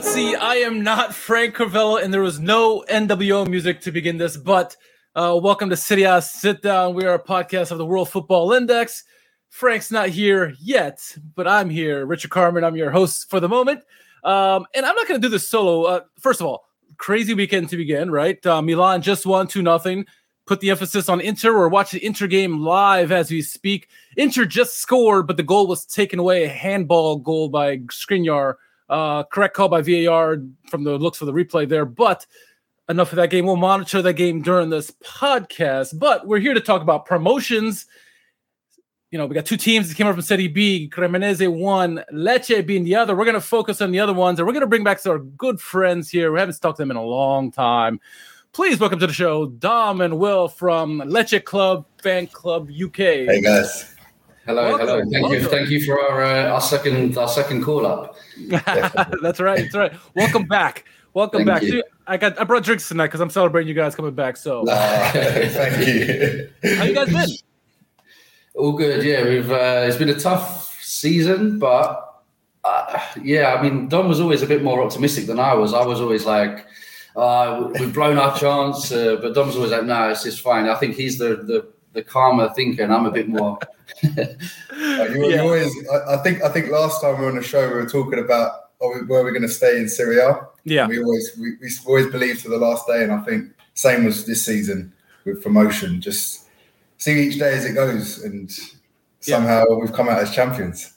Gutsy. I am not Frank Carvella, and there was no NWO music to begin this, but welcome to City House Sit Down. We are a podcast of the World Football Index. Frank's not here yet, but I'm here. Richard Carman, I'm your host for the moment. And I'm not going to do this solo. First of all, crazy weekend to begin, right? Milan just won 2-0. Put the emphasis on Inter. We're watching Inter game live as we speak. Inter just scored, but the goal was taken away. A handball goal by Skriniar. Correct call by VAR from the looks of the replay there. But enough of that game. We'll monitor that game during this podcast. But we're here to talk about promotions. You know, we got two teams that came up from Serie B. Cremonese one, Lecce being the other. We're going to focus on the other ones, and we're going to bring back our good friends here. We haven't talked to them in a long time. Please welcome to the show, Dom and Will from Lecce Club Fan Club UK. Hey guys, hello. Thank you for our second call up. That's right. Welcome back. Dude, I brought drinks tonight because I'm celebrating you guys coming back. So thank you. How you guys been? All good, yeah. We've it's been a tough season, but Dom was always a bit more optimistic than I was. I was always like, we've blown our chance, but Dom's always like, no, it's just fine. I think he's the calmer thinker, and I'm a bit more. I think last time we were on the show, we were talking about were we going to stay in Serie A? Yeah, and we always believed to the last day, and I think same was this season with promotion. Just see each day as it goes, and somehow we've come out as champions.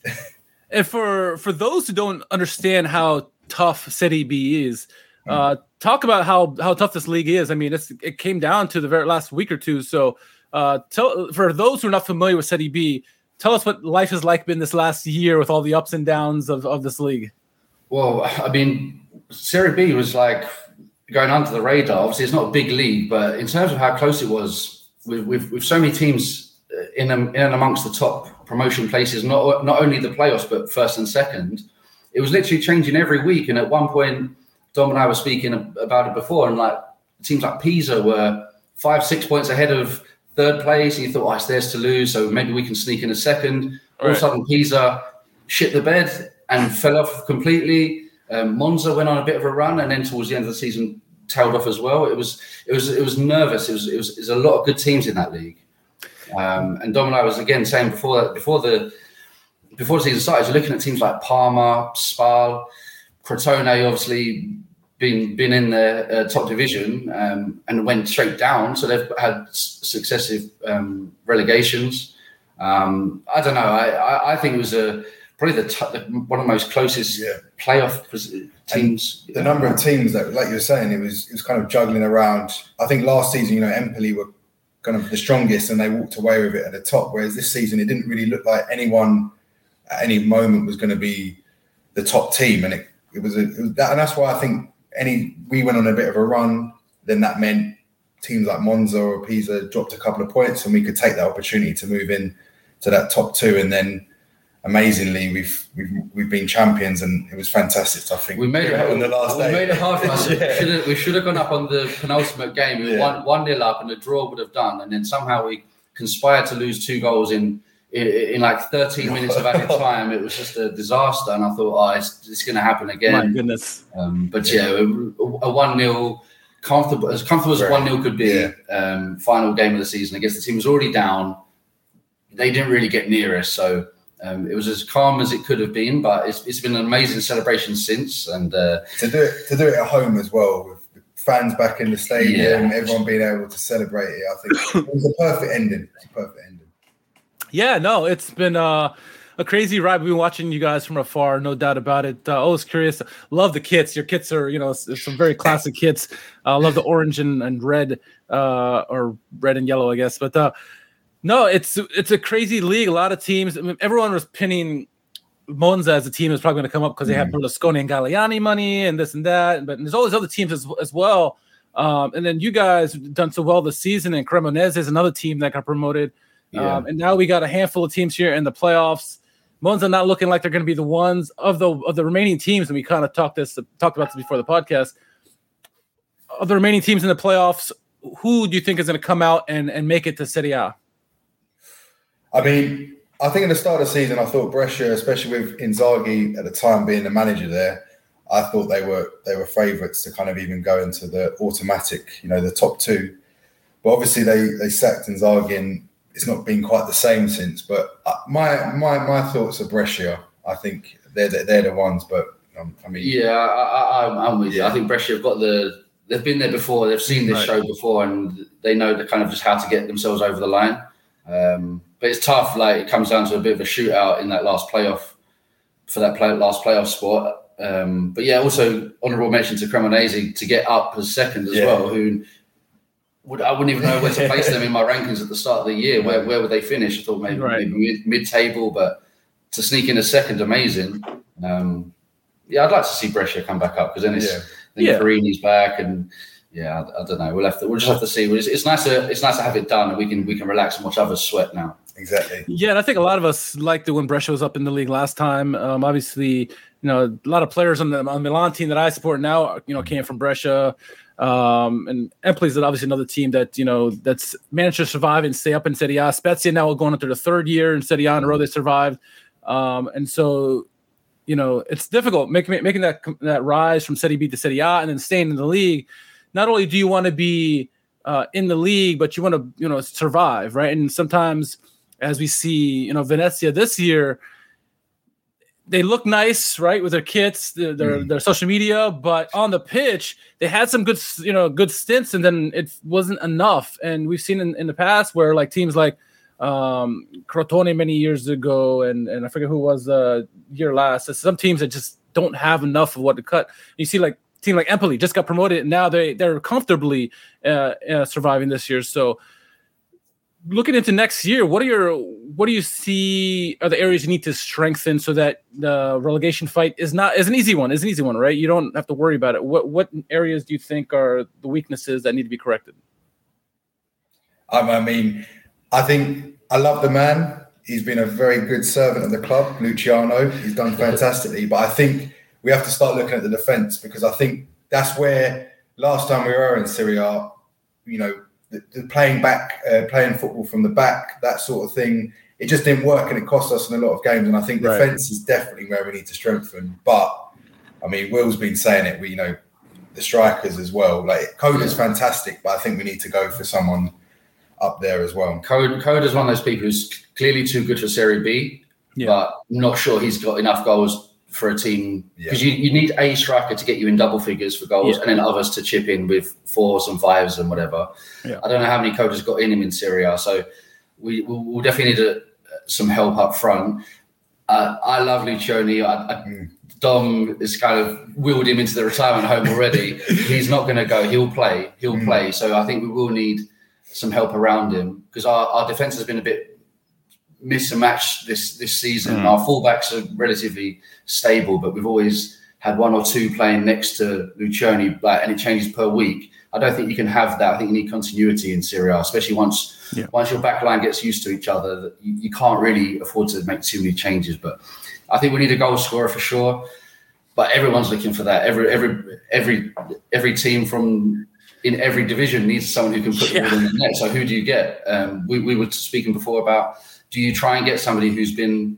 And for those who don't understand how tough Serie B is, talk about how tough this league is. I mean, it came down to the very last week or two. So for those who are not familiar with Serie B, tell us what life has like been this last year with all the ups and downs of this league. Well, I mean, Serie B was like going under the radar. Obviously, it's not a big league, but in terms of how close it was, with so many teams in and amongst the top promotion places, not only the playoffs but first and second, it was literally changing every week. And at one point, Dom and I were speaking about it before, and like teams like Pisa were 5-6 points ahead of third place, and you thought, it's theirs to lose, so maybe we can sneak in a second. All of a sudden, Pisa shit the bed and fell off completely. Monza went on a bit of a run, and then towards the end of the season, tailed off as well. It was nervous. It was a lot of good teams in that league. And Dom and I was again saying before the season started, you're looking at teams like Parma, Spal, Crotone, obviously been in the top division and went straight down. So they've had successive relegations. I don't know. I think it was one of the most closest playoff teams. And the number of teams that, like you were saying, it was kind of juggling around. I think last season, Empoli were kind of the strongest and they walked away with it at the top, whereas this season it didn't really look like anyone at any moment was going to be the top team. And and that's why I think we went on a bit of a run. Then that meant teams like Monza or Pisa dropped a couple of points, and we could take that opportunity to move in to that top two, and then amazingly, we've been champions, and it was fantastic. I think we made it on the last day. We made it half. We should have gone up on the penultimate game. We won 1-0 up, and a draw would have done. And then somehow we conspired to lose two goals in like 13 minutes of added time. It was just a disaster. And I thought, it's going to happen again. My goodness. But a 1-0 comfortable as 1-0 could be. Yeah. Final game of the season. I guess the team was already down. They didn't really get near us, so. It was as calm as it could have been, but it's been an amazing celebration since. And to do it at home as well, with fans back in the stadium, and everyone being able to celebrate it, I think it was a perfect ending. Yeah, no, it's been a crazy ride. We've been watching you guys from afar, no doubt about it. Always curious. Love the kits. Your kits are, some very classic kits. I love the orange and red, or red and yellow, I guess. But no, it's a crazy league. A lot of teams. I mean, everyone was pinning Monza as a team that's probably going to come up because they have Berlusconi and Galliani money and this and that. But there's all these other teams as well. And then you guys done so well this season, and Cremonese is another team that got promoted. Yeah. And now we got a handful of teams here in the playoffs. Monza not looking like they're going to be the ones of the remaining teams. And we kind of talked about this before the podcast. Of the remaining teams in the playoffs, who do you think is going to come out and make it to Serie A? I mean, I think at the start of the season, I thought Brescia, especially with Inzaghi at the time being the manager there, I thought they were favourites to kind of even go into the automatic, the top two. But obviously they sacked Inzaghi, and it's not been quite the same since. But my thoughts are Brescia. I think they're the ones. But I'm with you. I think Brescia have got they've been there before. They've seen this show before, and they know the kind of just how to get themselves over the line. But it's tough. It comes down to a bit of a shootout in that last playoff for that last playoff spot. But yeah, also honourable mention to Cremonese to get up as second as well. I wouldn't even know where to place them in my rankings at the start of the year. Where would they finish? I thought maybe mid-table, but to sneak in a second, amazing. I'd like to see Brescia come back up because then then Carini's back, and I don't know. We'll just have to see. It's nice to have it done, and we can relax and watch others sweat now. Exactly. Yeah, and I think a lot of us liked it when Brescia was up in the league last time. Obviously, a lot of players on the Milan team that I support now, came from Brescia. And Empoli is obviously another team that, that's managed to survive and stay up in Serie A. Spezia now going into their third year in Serie A in a row they survived. And so, it's difficult making that rise from Serie B to Serie A and then staying in the league. Not only do you want to be in the league, but you want to, survive, right? And sometimes, as we see, Venezia this year, they look nice, right, with their kits, their social media, but on the pitch, they had some good, good stints, and then it wasn't enough. And we've seen in the past where teams like Crotone many years ago, and I forget who was year last. It's some teams that just don't have enough of what to cut. You see, team like Empoli just got promoted, and now they're comfortably surviving this year. So, looking into next year, what do you see are the areas you need to strengthen so that the relegation fight is an easy one, right? You don't have to worry about it. What areas do you think are the weaknesses that need to be corrected? I mean, I think I love the man. He's been a very good servant of the club, Luciano. He's done fantastically, but I think we have to start looking at the defence, because I think that's where last time we were in Serie A, the playing football from the back, that sort of thing, it just didn't work, and it cost us in a lot of games. And I think defence is definitely where we need to strengthen. But I mean, Will's been saying it. We, the strikers as well. Coda's fantastic, but I think we need to go for someone up there as well. Coda's one of those people who's clearly too good for Serie B, but not sure he's got enough goals for a team, because you need a striker to get you in double figures for goals, and then others to chip in with fours and fives and whatever. I don't know how many Coda's got in him in Serie A, so we'll definitely need some help up front. I love Lucioni. Dom has kind of wheeled him into the retirement home already. He's not going to go. He'll play. So I think we will need some help around him, because our defence has been a bit miss and match this season. Our fullbacks are relatively stable, but we've always had one or two playing next to Lucioni, and it changes per week. I don't think you can have that. I think you need continuity in Serie A, especially once your back line gets used to each other. You can't really afford to make too many changes. But I think we need a goal scorer for sure. But everyone's looking for that. Every team from in every division needs someone who can put the ball in the net. So who do you get? We were speaking before about, do you try and get somebody who's been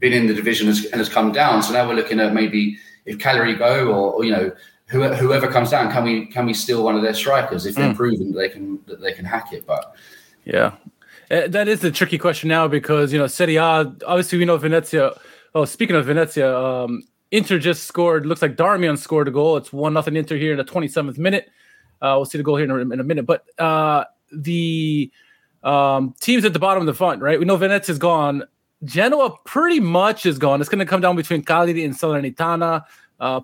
in the division and has come down? So now we're looking at maybe if Cagliari go or whoever comes down, can we steal one of their strikers if they're proven that they can hack it? But that is the tricky question now, because Serie A, obviously we know Venezia. Oh, speaking of Venezia, Inter just scored. Looks like Darmian scored a goal. It's 1-0 Inter here in the 27th minute. We'll see the goal here in a minute, but the teams at the bottom of the front, right? We know Venezia is gone. Genoa pretty much is gone. It's going to come down between Cagliari and Salernitana,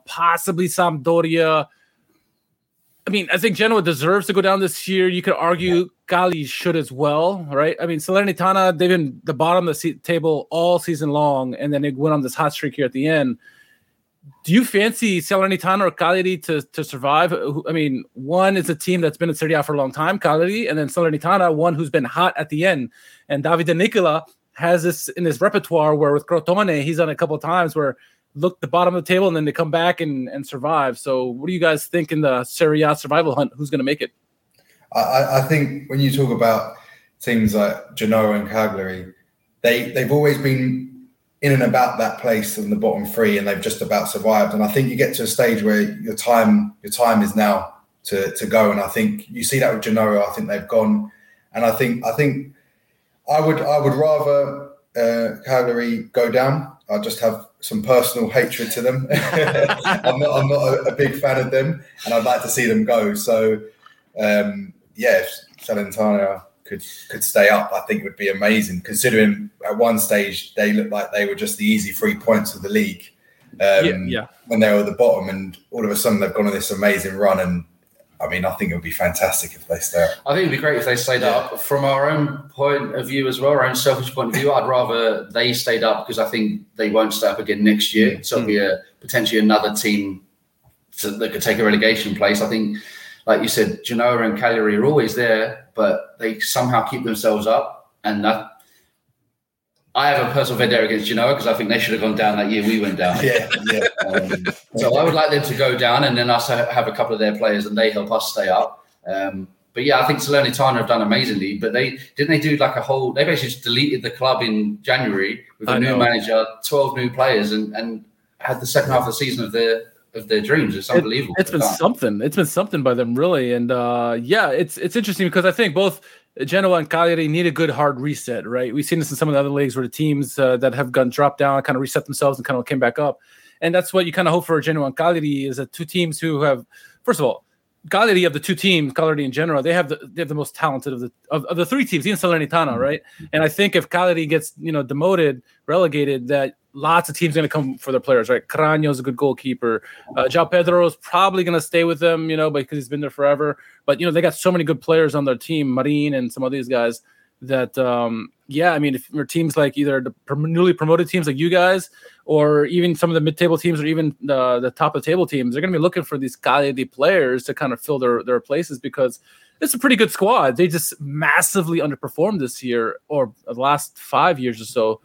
possibly Sampdoria. I mean, I think Genoa deserves to go down this year. You could argue Cagliari should as well, right? I mean, Salernitana, they've been the bottom of the table all season long, and then they went on this hot streak here at the end. Do you fancy Salernitana or Cagliari to survive? I mean, one is a team that's been in Serie A for a long time, Cagliari, and then Salernitana, one who's been hot at the end. And Davide Nicola has this in his repertoire where with Crotone, he's done a couple of times where look the bottom of the table and then they come back and survive. So what do you guys think in the Serie A survival hunt? Who's going to make it? I think when you talk about teams like Genoa and Cagliari, they've always been in and about that place in the bottom three, and they've just about survived. And I think you get to a stage where your time is now to go. And I think you see that with Genoa. I think they've gone. And I think I would rather Cagliari go down. I just have some personal hatred to them. I'm not a big fan of them, and I'd like to see them go. So, if Salernitana could stay up, I think would be amazing, considering at one stage they looked like they were just the easy 3 points of the league when they were at the bottom, and all of a sudden they've gone on this amazing run. And I mean, I think it would be fantastic if they stay up. I think it would be great if they stayed up. From our own point of view as well, our own selfish point of view, I'd rather they stayed up, because I think they won't stay up again next year. So it'll be potentially another team that could take a relegation place. I think, like you said, Genoa and Cagliari are always there, but they somehow keep themselves up. And I have a personal vendetta against Genoa, because I think they should have gone down that year we went down. So I would like them to go down, and then us have a couple of their players, and they help us stay up. I think Salernitana have done amazingly, but they basically just deleted the club in January with a new manager, 12 new players, and had the second half of the season of their dreams. It's unbelievable. It's been something. It's been something by them, really. And it's interesting, because I think both Genoa and Cagliari need a good hard reset, right? We've seen this in some of the other leagues where the teams that have gone dropped down kind of reset themselves and kind of came back up. And that's what you kind of hope for Genoa and Cagliari, is that two teams who have, first of all, Cagliari of the two teams, Cagliari and Genoa, they have the most talented of the three teams, even Salernitana, right? And I think if Cagliari gets demoted, relegated, that lots of teams are going to come for their players, right? Cragno's a good goalkeeper. João Pedro's probably going to stay with them, because he's been there forever. But, they got so many good players on their team, Marin and some of these guys, that, if your teams like either the newly promoted teams like you guys, or even some of the mid-table teams, or even the top-of-the-table teams, they're going to be looking for these quality players to kind of fill their places, because it's a pretty good squad. They just massively underperformed this year, or the last 5 years or so.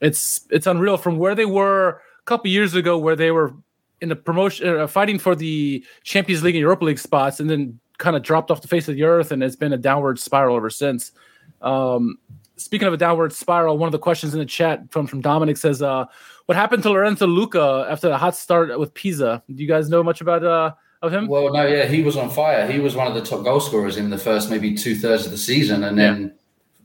It's unreal from where they were a couple years ago, where they were in the promotion, fighting for the Champions League and Europa League spots, and then kind of dropped off the face of the earth, and it's been a downward spiral ever since. Speaking of a downward spiral, one of the questions in the chat from Dominic says, what happened to Lorenzo Luca after the hot start with Pisa? Do you guys know much about of him? Well, no, yeah, he was on fire. He was one of the top goal scorers in the first maybe two-thirds of the season, and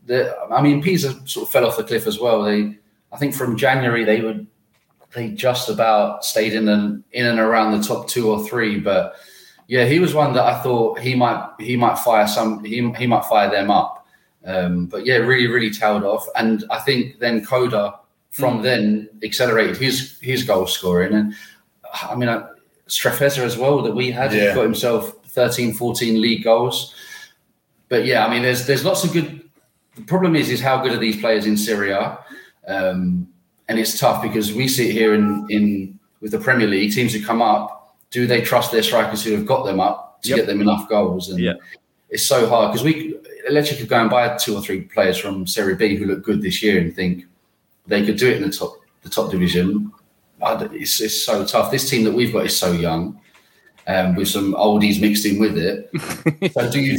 then Pisa sort of fell off the cliff as well. I think from January they just about stayed in and around the top two or three. But yeah, he was one that I thought he might fire them up. Really, really tailed off. And I think then Koda from then accelerated his goal scoring. And I mean, Strefeza as well that we had, he got himself 13, 14 league goals. But yeah, I mean, there's lots of good. The problem is how good are these players in Serie A? And it's tough, because we see it here in with the Premier League, teams who come up, do they trust their strikers who have got them up to get them enough goals? And it's so hard, because Lecce could go and buy 2 or 3 players from Serie B who look good this year and think they could do it in the top division. It's so tough. This team that we've got is so young, with some oldies mixed in with it. So do you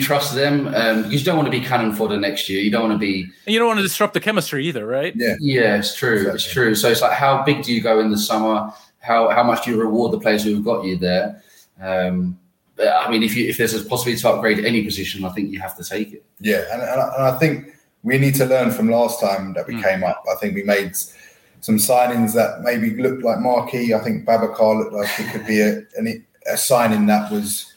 trust them? Because you don't want to be cannon fodder next year. You don't want to be... And you don't want to disrupt the chemistry either, right? Yeah, it's true. Exactly. It's true. So it's like, how big do you go in the summer? How much do you reward the players who have got you there? If there's a possibility to upgrade any position, I think you have to take it. Yeah, and I think we need to learn from last time that we came up. I think we made some signings that maybe looked like marquee. I think Babacar looked like it could be a signing that was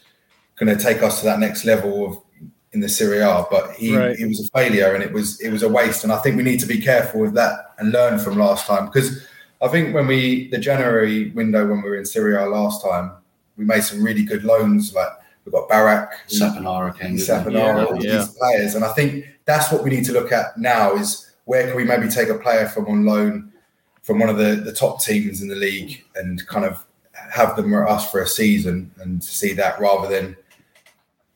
going to take us to that next level in the Serie A, but he was a failure, and it was a waste. And I think we need to be careful with that and learn from last time, because I think the January window when we were in Serie A last time, we made some really good loans. Like we got Barak, Saponara, all these players, and I think that's what we need to look at now: is where can we maybe take a player from on loan from one of the top teams in the league and kind of have them with us for a season and see that, rather than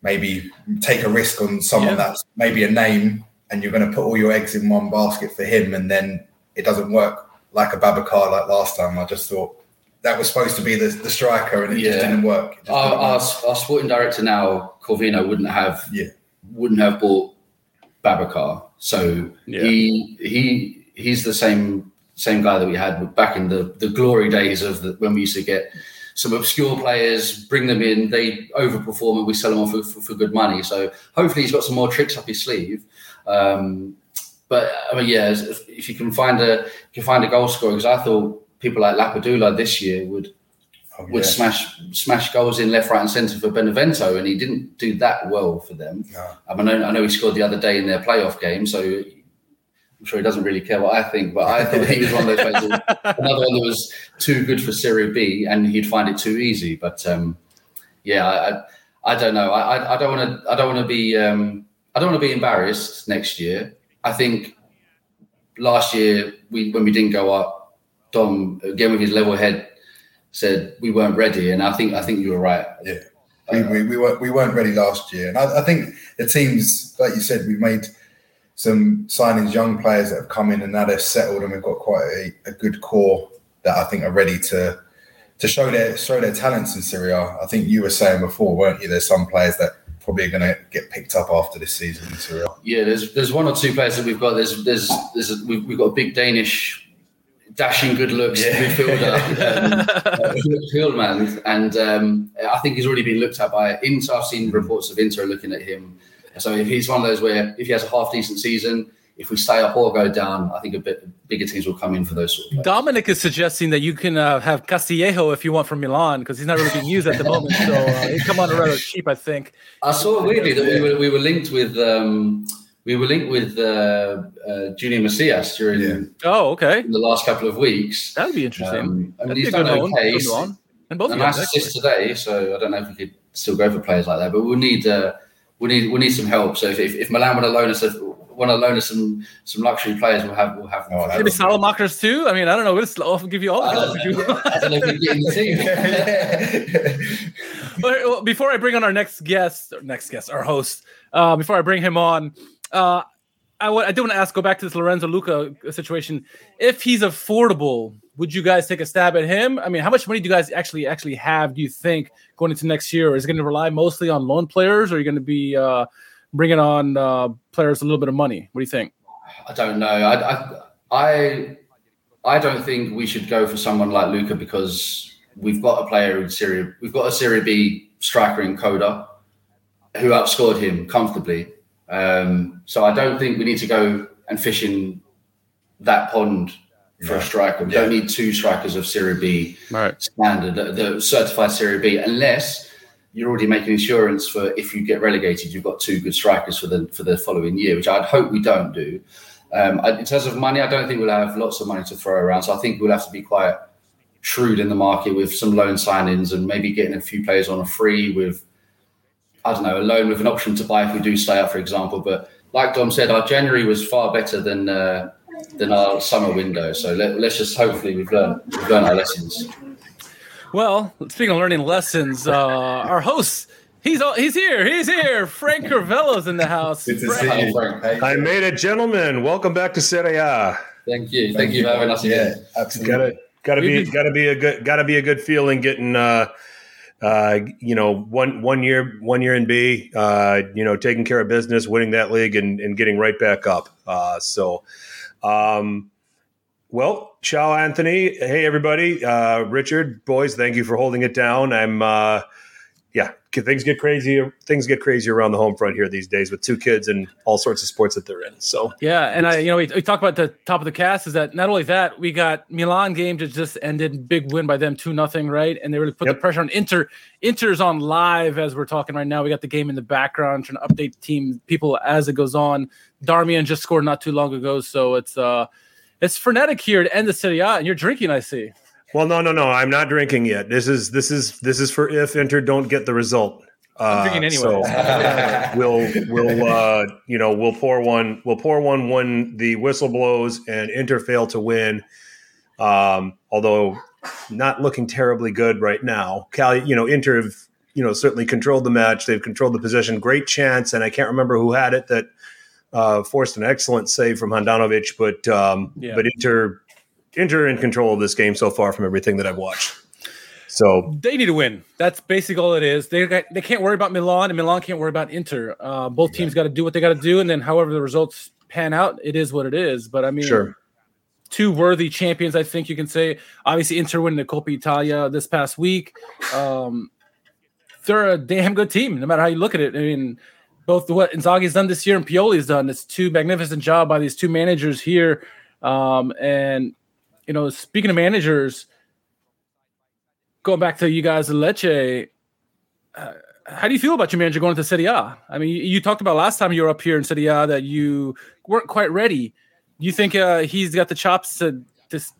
maybe take a risk on someone that's maybe a name and you're going to put all your eggs in one basket for him, and then it doesn't work, like a Babacar like last time. I just thought that was supposed to be the striker, and it just didn't work. Our sporting director now, Corvino, wouldn't have bought Babacar. So he... he's the same guy that we had back in the glory days of when we used to get some obscure players, bring them in, they overperform and we sell them off for good money. So hopefully he's got some more tricks up his sleeve. But I mean, yeah, if you can find a goal scorer, because I thought people like Lapadula this year would smash goals in left, right, and centre for Benevento, and he didn't do that well for them. No. I know he scored the other day in their playoff game, so I'm sure he doesn't really care what I think. But I thought he was one of those players, another one that was too good for Serie B, and he'd find it too easy. But I don't know. I don't want to be embarrassed next year. I think last year when we didn't go up, Dom again with his level head said we weren't ready, and I think you were right. Yeah, we weren't ready last year, and I think the teams, like you said, we've made some signings, young players that have come in, and now they've settled, and we've got quite a good core that I think are ready to show their talents in Serie A. I think you were saying before, weren't you? There's some players that probably are going to get picked up after this season in Serie A. Yeah, there's one or two players that we've got. We've got a big Danish, dashing good looks midfielder, and I think he's already been looked at by Inter. I've seen reports of Inter looking at him. So if he's one of those where if he has a half decent season, if we stay up or go down, I think a bit bigger teams will come in for those sort of players. Dominic is suggesting that you can have Castillejo if you want from Milan, because he's not really being used at the moment. So he'd come on rather cheap, I think. I saw weirdly that we were linked with Junior Macias during the last couple of weeks. That would be interesting. I mean, he's done okay. And both nice assists today, so I don't know if we could still go for players like that, but we'll need we need some help. So if Milan want to loan us some luxury players, we'll have. Maybe Salamakers too. I mean, I don't know. I'll give you all. But before I bring on our next guest, our host, before I bring him on, I do want to go back to this Lorenzo Luca situation. If he's affordable, would you guys take a stab at him? I mean, how much money do you guys actually have, do you think, going into next year? Is it going to rely mostly on loan players, or are you going to be bringing on players a little bit of money? What do you think? I don't know. I don't think we should go for someone like Luca, because we've got a player in Serie. We've got a Serie B striker in Coda who outscored him comfortably. So I don't think we need to go and fish in that pond for a striker. We don't need two strikers of Serie B standard, the certified Serie B, unless you're already making insurance for if you get relegated, you've got two good strikers for the following year, which I'd hope we don't do. In terms of money, I don't think we'll have lots of money to throw around. So I think we'll have to be quite shrewd in the market with some loan signings and maybe getting a few players on a free with, I don't know, a loan with an option to buy if we do stay up, for example. But like Dom said, our January was far better than our summer window. So let's just hopefully we've learned our lessons. Well, speaking of learning lessons, our host, he's here. Frank Carvello's in the house. Good to see you, Frank. I made it, gentlemen. Welcome back to Serie A. Thank you for having us again. Absolutely. Gotta be a good feeling getting one year in B, taking care of business, winning that league and getting right back up. Well, ciao, Anthony. Hey, everybody. Richard, boys, thank you for holding it down. Things get crazy. Things get crazy around the home front here these days with two kids and all sorts of sports that they're in. So yeah, and we talk about the top of the cast is that not only that, we got Milan game that just ended, big win by them 2-0, right? And they really put the pressure on Inter. Inter's on live as we're talking right now. We got the game in the background, trying to update team people as it goes on. Darmian just scored not too long ago, so it's frenetic here to end the Serie A. And you're drinking, I see. Well, no, I'm not drinking yet. This is for if Inter don't get the result. I'm drinking anyway. So we'll pour one. We'll pour one when the whistle blows and Inter fail to win. Although not looking terribly good right now. Inter have certainly controlled the match. They've controlled the possession. Great chance, and I can't remember who had it that forced an excellent save from Handanovic, but Inter. Inter in control of this game so far from everything that I've watched. So they need to win. That's basically all it is. They can't worry about Milan, and Milan can't worry about Inter. Both teams got to do what they got to do, and then however the results pan out, it is what it is. But I mean, two worthy champions, I think you can say. Obviously, Inter winning the Coppa Italia this past week. They're a damn good team, no matter how you look at it. I mean, both what Inzaghi's done this year and Pioli's done. It's two magnificent job by these two managers here. And, you know, speaking of managers, going back to you guys in Lecce, how do you feel about your manager going to Serie A? I mean, you talked about last time you were up here in Serie A that you weren't quite ready. You think he's got the chops to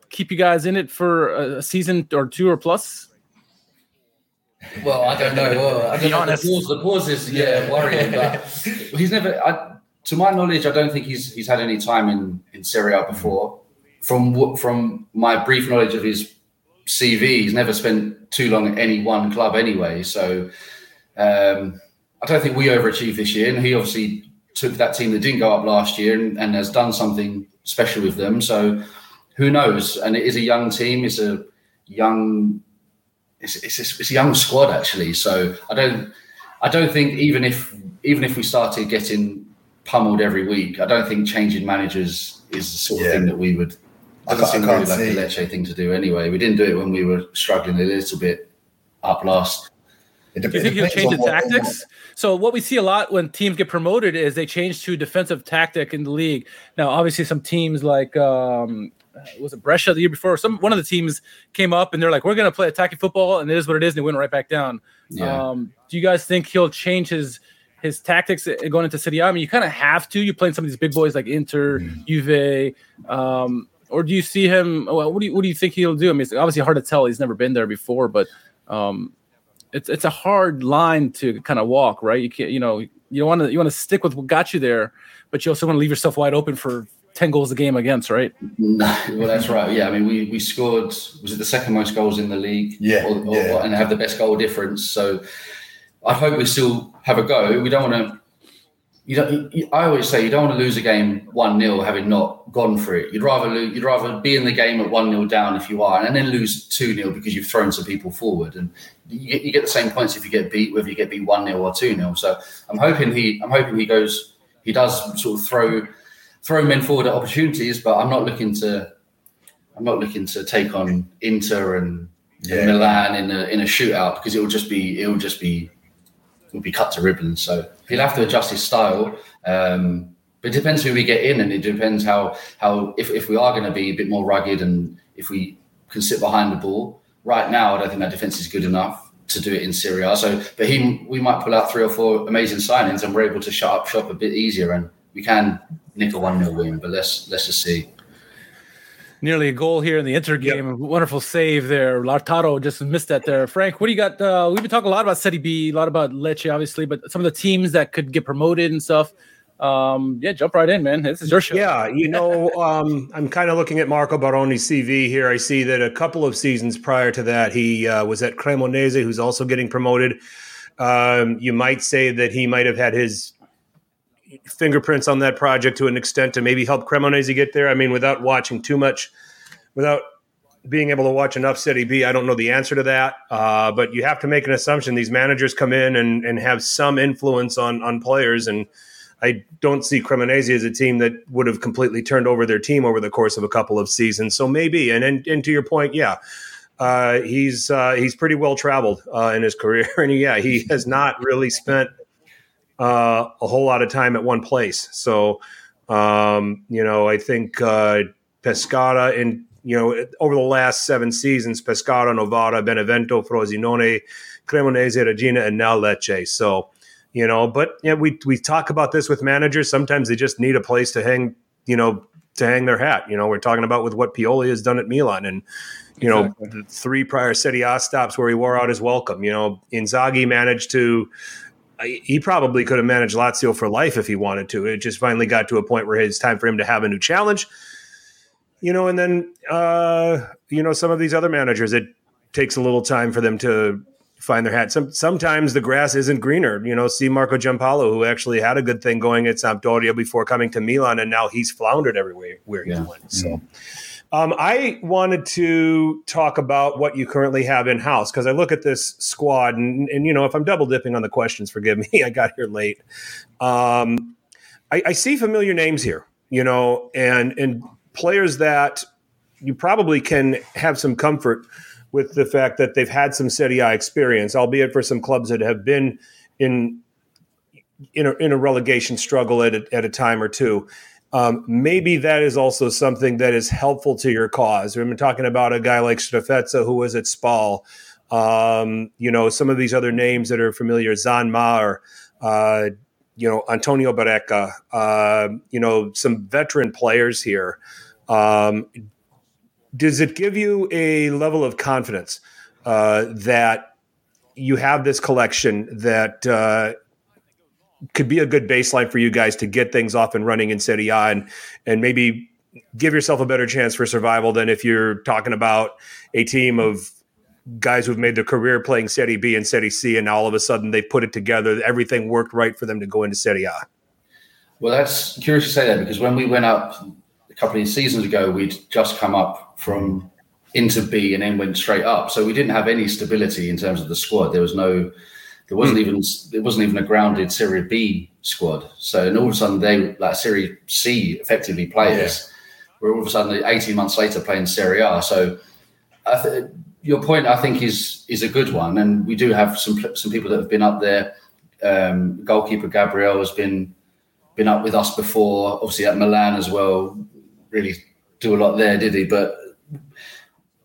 keep you guys in it for a season or two or plus? Well, I don't know. Well, I don't know. The pause is worrying. But he's never, to my knowledge, I don't think he's had any time in Serie A before. From my brief knowledge of his CV, he's never spent too long at any one club anyway. So I don't think we overachieved this year. And he obviously took that team that didn't go up last year and has done something special with them. So who knows? And it is a young team. It's a young squad actually, so I don't think even if we started getting pummeled every week, I don't think changing managers is the sort of thing that we would. I can't see like a Lecce thing to do anyway. We didn't do it when we were struggling a little bit up last. Do you think you'll change the tactics? So what we see a lot when teams get promoted is they change to defensive tactic in the league. Now, obviously, some teams like. Was it Brescia the year before? One of the teams came up and they're like, we're going to play attacking football, and it is what it is, and they went right back down. Yeah. Do you guys think he'll change his tactics going into Serie A? I mean, you kind of have to. You're playing some of these big boys like Inter, Juve, or do you see him – well, what do you think he'll do? I mean, it's obviously hard to tell. He's never been there before, but it's a hard line to kind of walk, right? You can't, you want to stick with what got you there, but you also want to leave yourself wide open for 10 goals a game against, right? No, well, that's right. Yeah, I mean, we scored, was it the second most goals in the league? Yeah. And have the best goal difference. So I hope we still have a go. We don't want to, I always say you don't want to lose a game 1-0 having not gone for it. You'd rather be in the game at 1-0 down if you are, and then lose 2-0 because you've thrown some people forward. And you get the same points if you get beat, whether you get beat 1-0 or 2-0. So I'm hoping he goes, he does sort of throw men forward at opportunities, but I'm not looking to take on Inter and Milan in a shootout, because it'll be cut to ribbons. So he'll have to adjust his style. But it depends who we get in, and it depends how if we are going to be a bit more rugged and if we can sit behind the ball. Right now, I don't think that defense is good enough to do it in Serie A. So, but we might pull out 3 or 4 amazing signings, and we're able to shut up shop a bit easier, and we can nick a 1-0 win, but let's just see. Nearly a goal here in the Inter game. Yep. A wonderful save there. Lautaro just missed that there. Frank, what do you got? We've been talking a lot about Serie B, a lot about Lecce, obviously, but some of the teams that could get promoted and stuff. Jump right in, man. This is your show. Yeah, I'm kind of looking at Marco Baroni's CV here. I see that a couple of seasons prior to that, he was at Cremonese, who's also getting promoted. You might say that he might have had his fingerprints on that project to an extent to maybe help Cremonese get there. I mean, without watching too much, without being able to watch enough Serie B, I don't know the answer to that. But you have to make an assumption. These managers come in and have some influence on players. And I don't see Cremonese as a team that would have completely turned over their team over the course of a couple of seasons. So maybe, and to your point, yeah, he's pretty well traveled in his career. And yeah, he has not really spent a whole lot of time at one place. So, I think Pescara and, over the last 7 seasons, Pescara, Novara, Benevento, Frosinone, Cremonese, Regina, and now Lecce. So, we talk about this with managers. Sometimes they just need a place to hang, to hang their hat. We're talking about with what Pioli has done at Milan and, exactly. The 3 prior Serie A stops where he wore out his welcome. Inzaghi managed to, he probably could have managed Lazio for life if he wanted to. It just finally got to a point where it's time for him to have a new challenge, and then, some of these other managers, it takes a little time for them to find their hat. Sometimes the grass isn't greener, see Marco Giampaolo, who actually had a good thing going at Sampdoria before coming to Milan. And now he's floundered everywhere he went. So I wanted to talk about what you currently have in-house, because I look at this squad and if I'm double-dipping on the questions, forgive me, I got here late. I see familiar names here, and players that you probably can have some comfort with the fact that they've had some Serie A experience, albeit for some clubs that have been in a relegation struggle at a time or two. Maybe that is also something that is helpful to your cause. We've been talking about a guy like Strefezza, who was at Spal. Some of these other names that are familiar, Zanma or, Antonio Barreca, some veteran players here. Does it give you a level of confidence that you have this collection that could be a good baseline for you guys to get things off and running in Serie A and maybe give yourself a better chance for survival than if you're talking about a team of guys who've made their career playing Serie B and Serie C, and now all of a sudden they put it together. Everything worked right for them to go into Serie A. Well, that's curious to say that, because when we went up a couple of seasons ago, we'd just come up from into B and then went straight up. So we didn't have any stability in terms of the squad. There wasn't even a grounded Serie B squad. So, and all of a sudden they, like Serie C effectively players, were all of a sudden 18 months later playing Serie A. So your point, I think, is a good one, and we do have some people that have been up there. Goalkeeper Gabriel has been up with us before, obviously at Milan as well. Really do a lot there, did he? But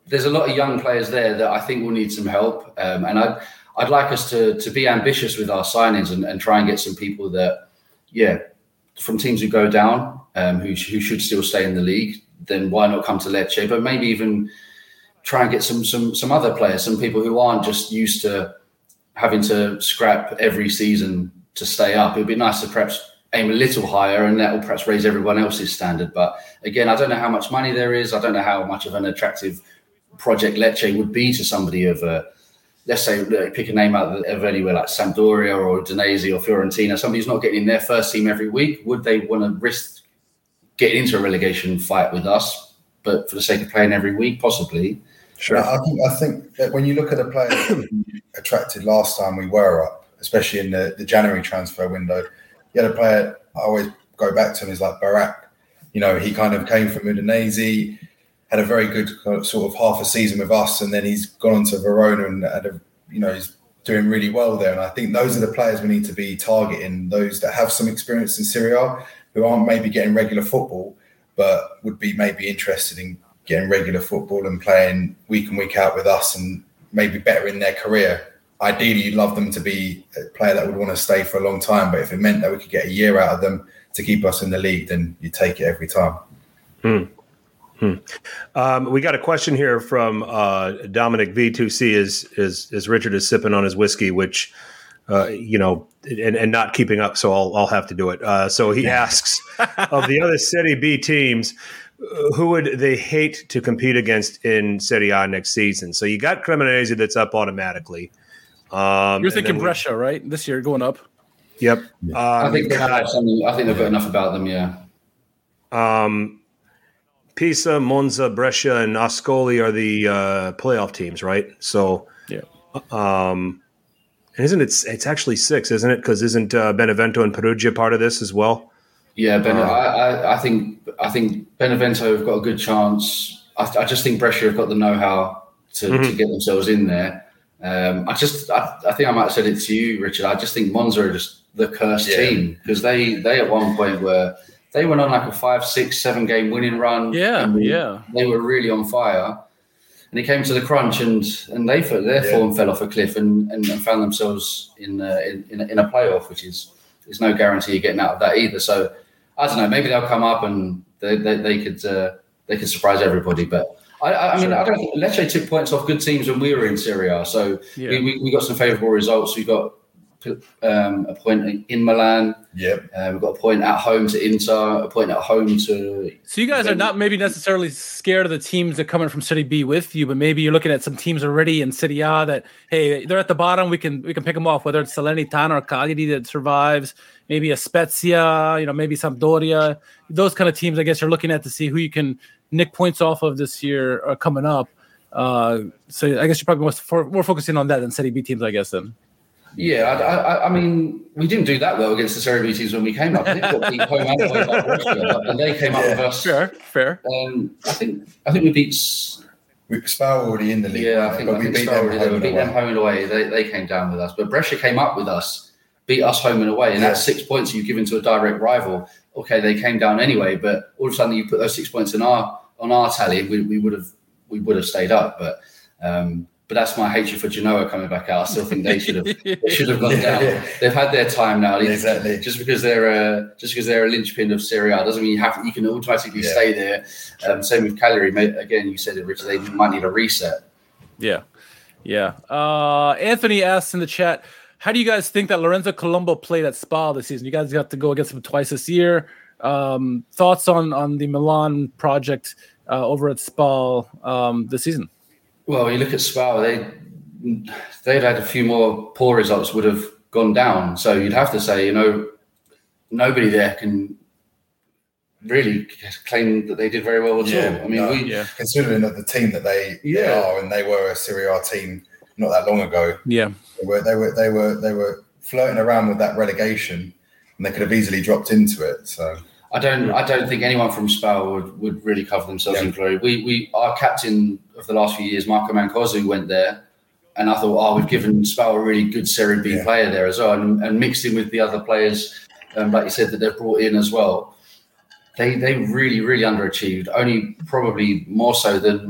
there's a lot of young players there that I think will need some help, and I'd like us to be ambitious with our signings and try and get some people that, from teams who go down, who should still stay in the league. Then why not come to Lecce? But maybe even try and get some other players, some people who aren't just used to having to scrap every season to stay up. It would be nice to perhaps aim a little higher, and that will perhaps raise everyone else's standard. But again, I don't know how much money there is. I don't know how much of an attractive project Lecce would be to somebody of a, let's say, pick a name out of anywhere like Sampdoria or Udinese or Fiorentina, somebody who's not getting in their first team every week. Would they want to risk getting into a relegation fight with us, but for the sake of playing every week? Possibly. Sure. I think that when you look at the players attracted last time we were up, especially in the January transfer window, you had a player I always go back to him is like Barak. He kind of came from Udinese, had a very good sort of half a season with us, and then he's gone on to Verona and he's doing really well there. And I think those are the players we need to be targeting, those that have some experience in Serie A, who aren't maybe getting regular football, but would be maybe interested in getting regular football and playing week in, week out with us, and maybe better in their career. Ideally, you'd love them to be a player that would want to stay for a long time, but if it meant that we could get a year out of them to keep us in the league, then you take it every time. We got a question here from Dominic V2C as Richard is sipping on his whiskey, which, and not keeping up, so I'll have to do it. So he asks, of the other Serie B teams, who would they hate to compete against in Serie A next season? So you got Cremonese that's up automatically. You're thinking Brescia, right? This year going up. Yep. I think they've got enough about them. Yeah. Pisa, Monza, Brescia, and Ascoli are the playoff teams, right? So yeah. And isn't it's actually six, isn't it? Because isn't Benevento and Perugia part of this as well? Yeah, I think Benevento have got a good chance. I just think Brescia have got the know-how to get themselves in there. I think I might have said it to you, Richard. I just think Monza are just the cursed team, because they at one point were, they went on like a 5-6-7 game winning run. They were really on fire, and it came to the crunch, and they their form fell off a cliff and found themselves in a playoff, which is. There's no guarantee you're getting out of that either. So I don't know. Maybe they'll come up and they could surprise everybody. But I don't think Lecce took points off good teams when we were in Serie A. So we got some favourable results. We got a point in Milan. Yep. We got a point at home to Inter. A point at home to. So you guys are not maybe necessarily scared of the teams that are coming from Serie B with you, but maybe you're looking at some teams already in Serie A that they're at the bottom. We can pick them off. Whether it's Salernitana or Cagliari that survives, maybe a Spezia, maybe Sampdoria. Those kind of teams, I guess, you're looking at to see who you can nick points off of this year or coming up. So I guess you're probably more focusing on that than Serie B teams, I guess. Then. Yeah, I mean, we didn't do that well against the Cerebrites when we came up. I think we beat home and by Russia, and they came up with us. Fair. I think we beat. We were already in the league. Yeah, I think we beat them home and away. They came down with us, but Brescia came up with us, beat us home and away, and that's 6 points you've given to a direct rival. Okay, they came down anyway, but all of a sudden you put those 6 points on our tally, we would have stayed up, but that's my hatred for Genoa coming back out. I still think they should have gone down. Yeah. They've had their time now. Exactly. Just because they're a linchpin of Serie A doesn't mean you can automatically stay there. Same with Cagliari. Again, you said it, Richard. They might need a reset. Yeah. Anthony asks in the chat, how do you guys think that Lorenzo Colombo played at Spa this season? You guys got to go against him twice this year. Thoughts on the Milan project over at Spa this season? Well, you look at Spal, they'd had a few more poor results, would have gone down. So you'd have to say, nobody there can really claim that they did very well at all. I mean, considering that the team that they are, and they were a Serie A team not that long ago. Yeah, they were flirting around with that relegation, and they could have easily dropped into it. So. I don't think anyone from Spal would really cover themselves in glory. Our captain of the last few years, Marco Mancosu, went there, and I thought, we've given Spal a really good Serie B player there as well, and mixed in with the other players, like you said, that they've brought in as well. They really, really underachieved, only probably more so than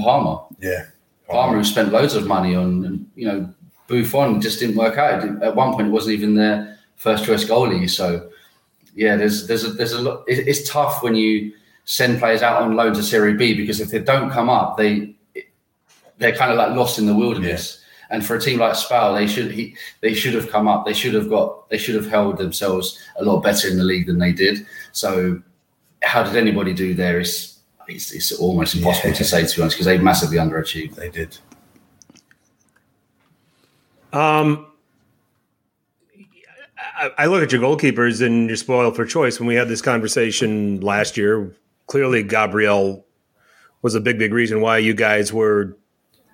Parma. Yeah, Parma, who spent loads of money on, Buffon just didn't work out. At one point, it wasn't even their first choice goalie, so. Yeah, there's a lot. It's tough when you send players out on loan to Serie B, because if they don't come up, they're kind of like lost in the wilderness. Yeah. And for a team like Spal, they should have come up. They should have held themselves a lot better in the league than they did. So how did anybody do there? It's almost impossible to say, to be honest, because they massively underachieved. They did. I look at your goalkeepers and you're spoiled for choice. When we had this conversation last year, clearly Gabriel was a big reason why you guys were,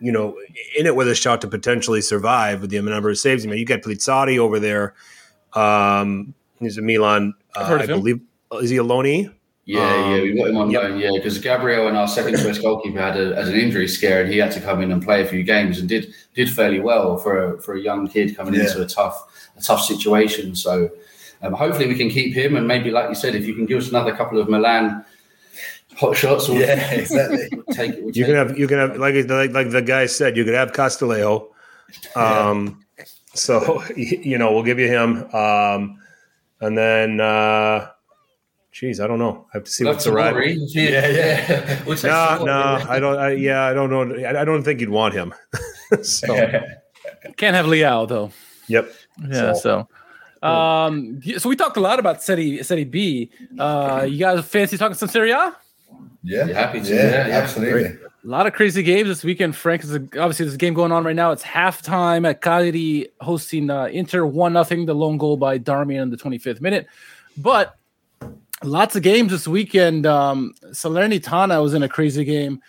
in it with a shot to potentially survive with the number of saves. I mean, you got Plizzari over there. He's a Milan, I believe. Is he a loanee? Yeah, we got him on loan. Yeah, because Gabriel and our second choice goalkeeper had an injury scare, and he had to come in and play a few games and did fairly well for a young kid coming into a tough situation. So hopefully we can keep him, and maybe, like you said, if you can give us another couple of Milan hot shots, we'll take it. You can have like the guy said, you could have Castillejo. So we'll give you him, and then. Jeez, I don't know. I have to see what's arrived. Yeah. We'll no. I don't. I don't know. I don't think you'd want him. So. Can't have Leao though. Yep. Yeah. So. So we talked a lot about Serie B. You guys fancy talking some Serie A? Yeah. Happy to. Yeah, absolutely. Great. A lot of crazy games this weekend, Frank. Obviously, there's a game going on right now. It's halftime at Cagliari hosting Inter 1-0. The lone goal by Darmian in the 25th minute, but. Lots of games this weekend. Salernitana was in a crazy game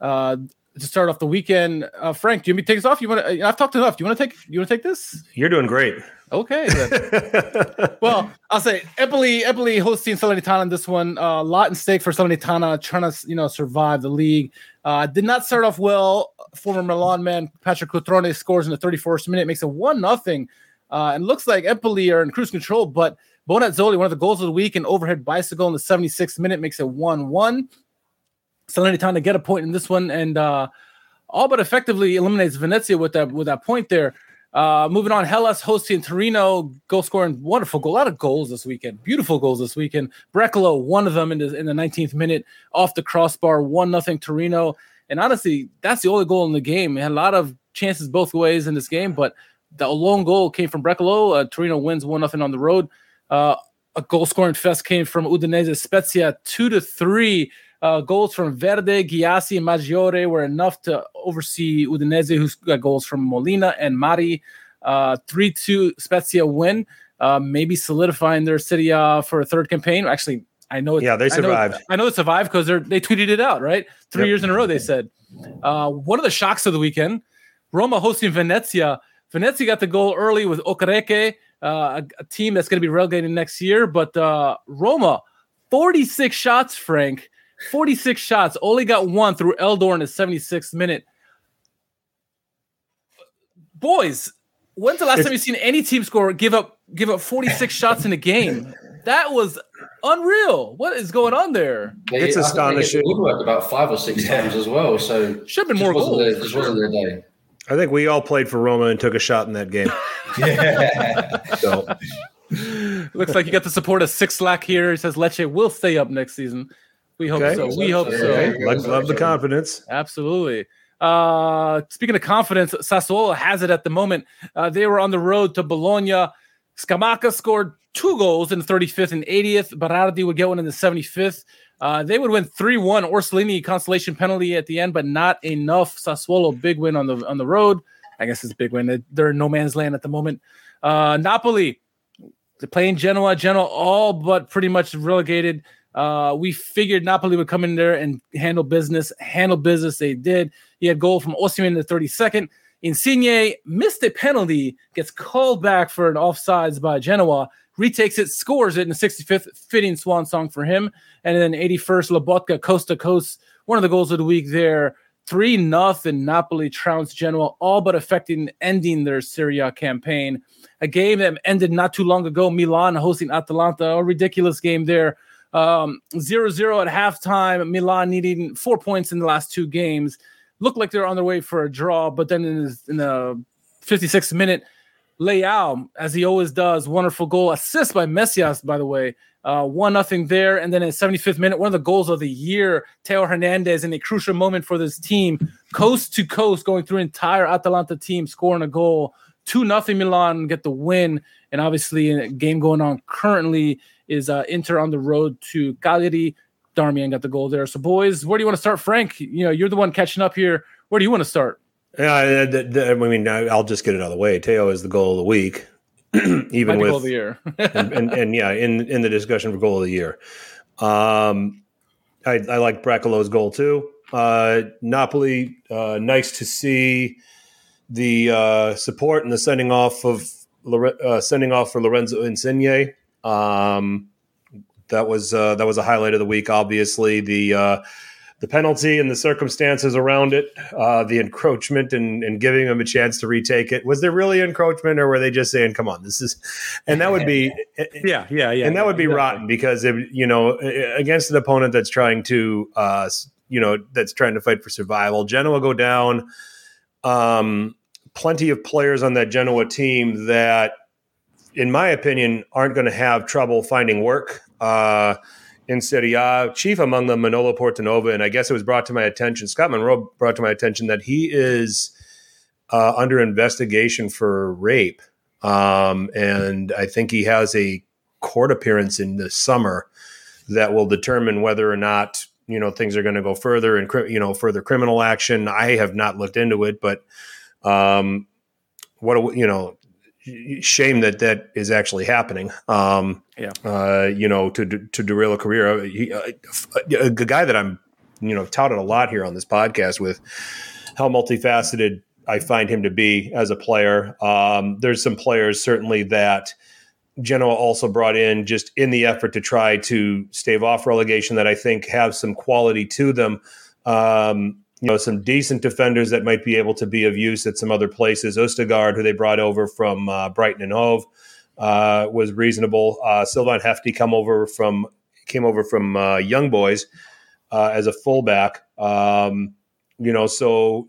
to start off the weekend. Frank, do you want me to take this off? I've talked enough. Do you want to take? You want to take this? You're doing great. Okay. Well, I'll say Empoli hosting Salernitana in this one. A lot in stake for Salernitana, trying to survive the league. Did not start off well. Former Milan man Patrick Cutrone scores in the 34th minute, makes it 1-0, and looks like Empoli are in cruise control, but. Bonazzoli, one of the goals of the week, an overhead bicycle in the 76th minute, makes it 1-1. Salernitana get a point in this one, and all but effectively eliminates Venezia with that point there. Moving on, Hellas hosting Torino, goal scoring, wonderful goal, a lot of goals this weekend, beautiful goals this weekend. Brecalo, one of them in the 19th minute, off the crossbar, 1-0 Torino. And honestly, that's the only goal in the game. We had a lot of chances both ways in this game, but the lone goal came from Brecalo. Torino wins 1-0 on the road. A goal-scoring fest came from Udinese Spezia, 2-3. Goals from Verde, Giassi, and Maggiore were enough to oversee Udinese, who got goals from Molina and Mari. 3-2 Spezia win, maybe solidifying their city for a third campaign. Actually, I know. They survived. I know it survived because they tweeted it out, right? Three years in a row, they said. One of the shocks of the weekend, Roma hosting Venezia. Venezia got the goal early with Okereke, a team that's going to be relegated next year. But Roma, 46 shots, Frank. 46 shots. Only got one through Eldor in the 76th minute. Boys, when's the last time you've seen any team score give up 46 shots in a game? That was unreal. What is going on there? It's astonishing. It worked about 5 or 6 times as well. So should have been more goals. This wasn't their day. I think we all played for Roma and took a shot in that game. Yeah. So. Looks like you got the support of Six Lack here. He says Lecce will stay up next season. We hope so. We hope so. Okay. Love the confidence. Absolutely. Speaking of confidence, Sassuolo has it at the moment. They were on the road to Bologna. Scamacca scored 2 goals in the 35th and 80th. Berardi would get one in the 75th. They would win 3-1. Orsolini consolation penalty at the end, but not enough. Sassuolo, big win on the road. I guess it's a big win. They're in no man's land at the moment. Napoli, they're playing Genoa. Genoa all but pretty much relegated. We figured Napoli would come in there and handle business. They did. He had goal from Osimhen in the 32nd. Insigne missed a penalty, gets called back for an offsides by Genoa, retakes it, scores it in the 65th, fitting swan song for him. And then 81st, Lobotka, coast to coast, one of the goals of the week there. 3-0, Napoli trounced Genoa, all but affecting ending their Serie A campaign. A game that ended not too long ago, Milan hosting Atalanta, a ridiculous game there. 0-0 at halftime, Milan needing 4 points in the last 2 games. Looked like they're on their way for a draw, but then in the 56th minute, Leao, as he always does, wonderful goal. Assist by Messias, by the way. 1-0 there. And then in the 75th minute, one of the goals of the year, Teo Hernandez in a crucial moment for this team. Coast to coast, going through entire Atalanta team, scoring a goal. 2-0 Milan get the win. And obviously, a game going on currently is Inter on the road to Cagliari. Darmian got the goal there. So, boys, where do you want to start, Frank? You know, you're the one catching up here. Where do you want to start? Yeah, I mean, I'll just get it out of the way. Teo is the goal of the week, even with goal of the year, and yeah, in the discussion for goal of the year. I like Bracolo's goal too. Napoli, nice to see the support and the sending off for Lorenzo Insigne. That was a highlight of the week. Obviously, the penalty and the circumstances around it, the encroachment and giving them a chance to retake it. Was there really encroachment, or were they just saying, "Come on, this is"? And that would be and that would be rotten because it, you know, against an opponent that's trying to that's trying to fight for survival. Genoa go down. Plenty of players on that Genoa team that, in my opinion, aren't going to have trouble finding work in Serie A. Chief among them, Manolo Portanova, and I guess it was brought to my attention, Scott Monroe brought to my attention that he is under investigation for rape. And I think he has a court appearance in the summer that will determine whether or not, you know, things are going to go further and, you know, further criminal action. I have not looked into it, but shame that is actually happening. To derail a career. He, a guy that I'm, you know, touted a lot here on this podcast with how multifaceted I find him to be as a player. There's some players certainly that Genoa also brought in just in the effort to try to stave off relegation that I think have some quality to them. Some decent defenders that might be able to be of use at some other places. Ostergaard, who they brought over from Brighton and Hove, was reasonable. Sylvain Hefti came over from Young Boys as a fullback. So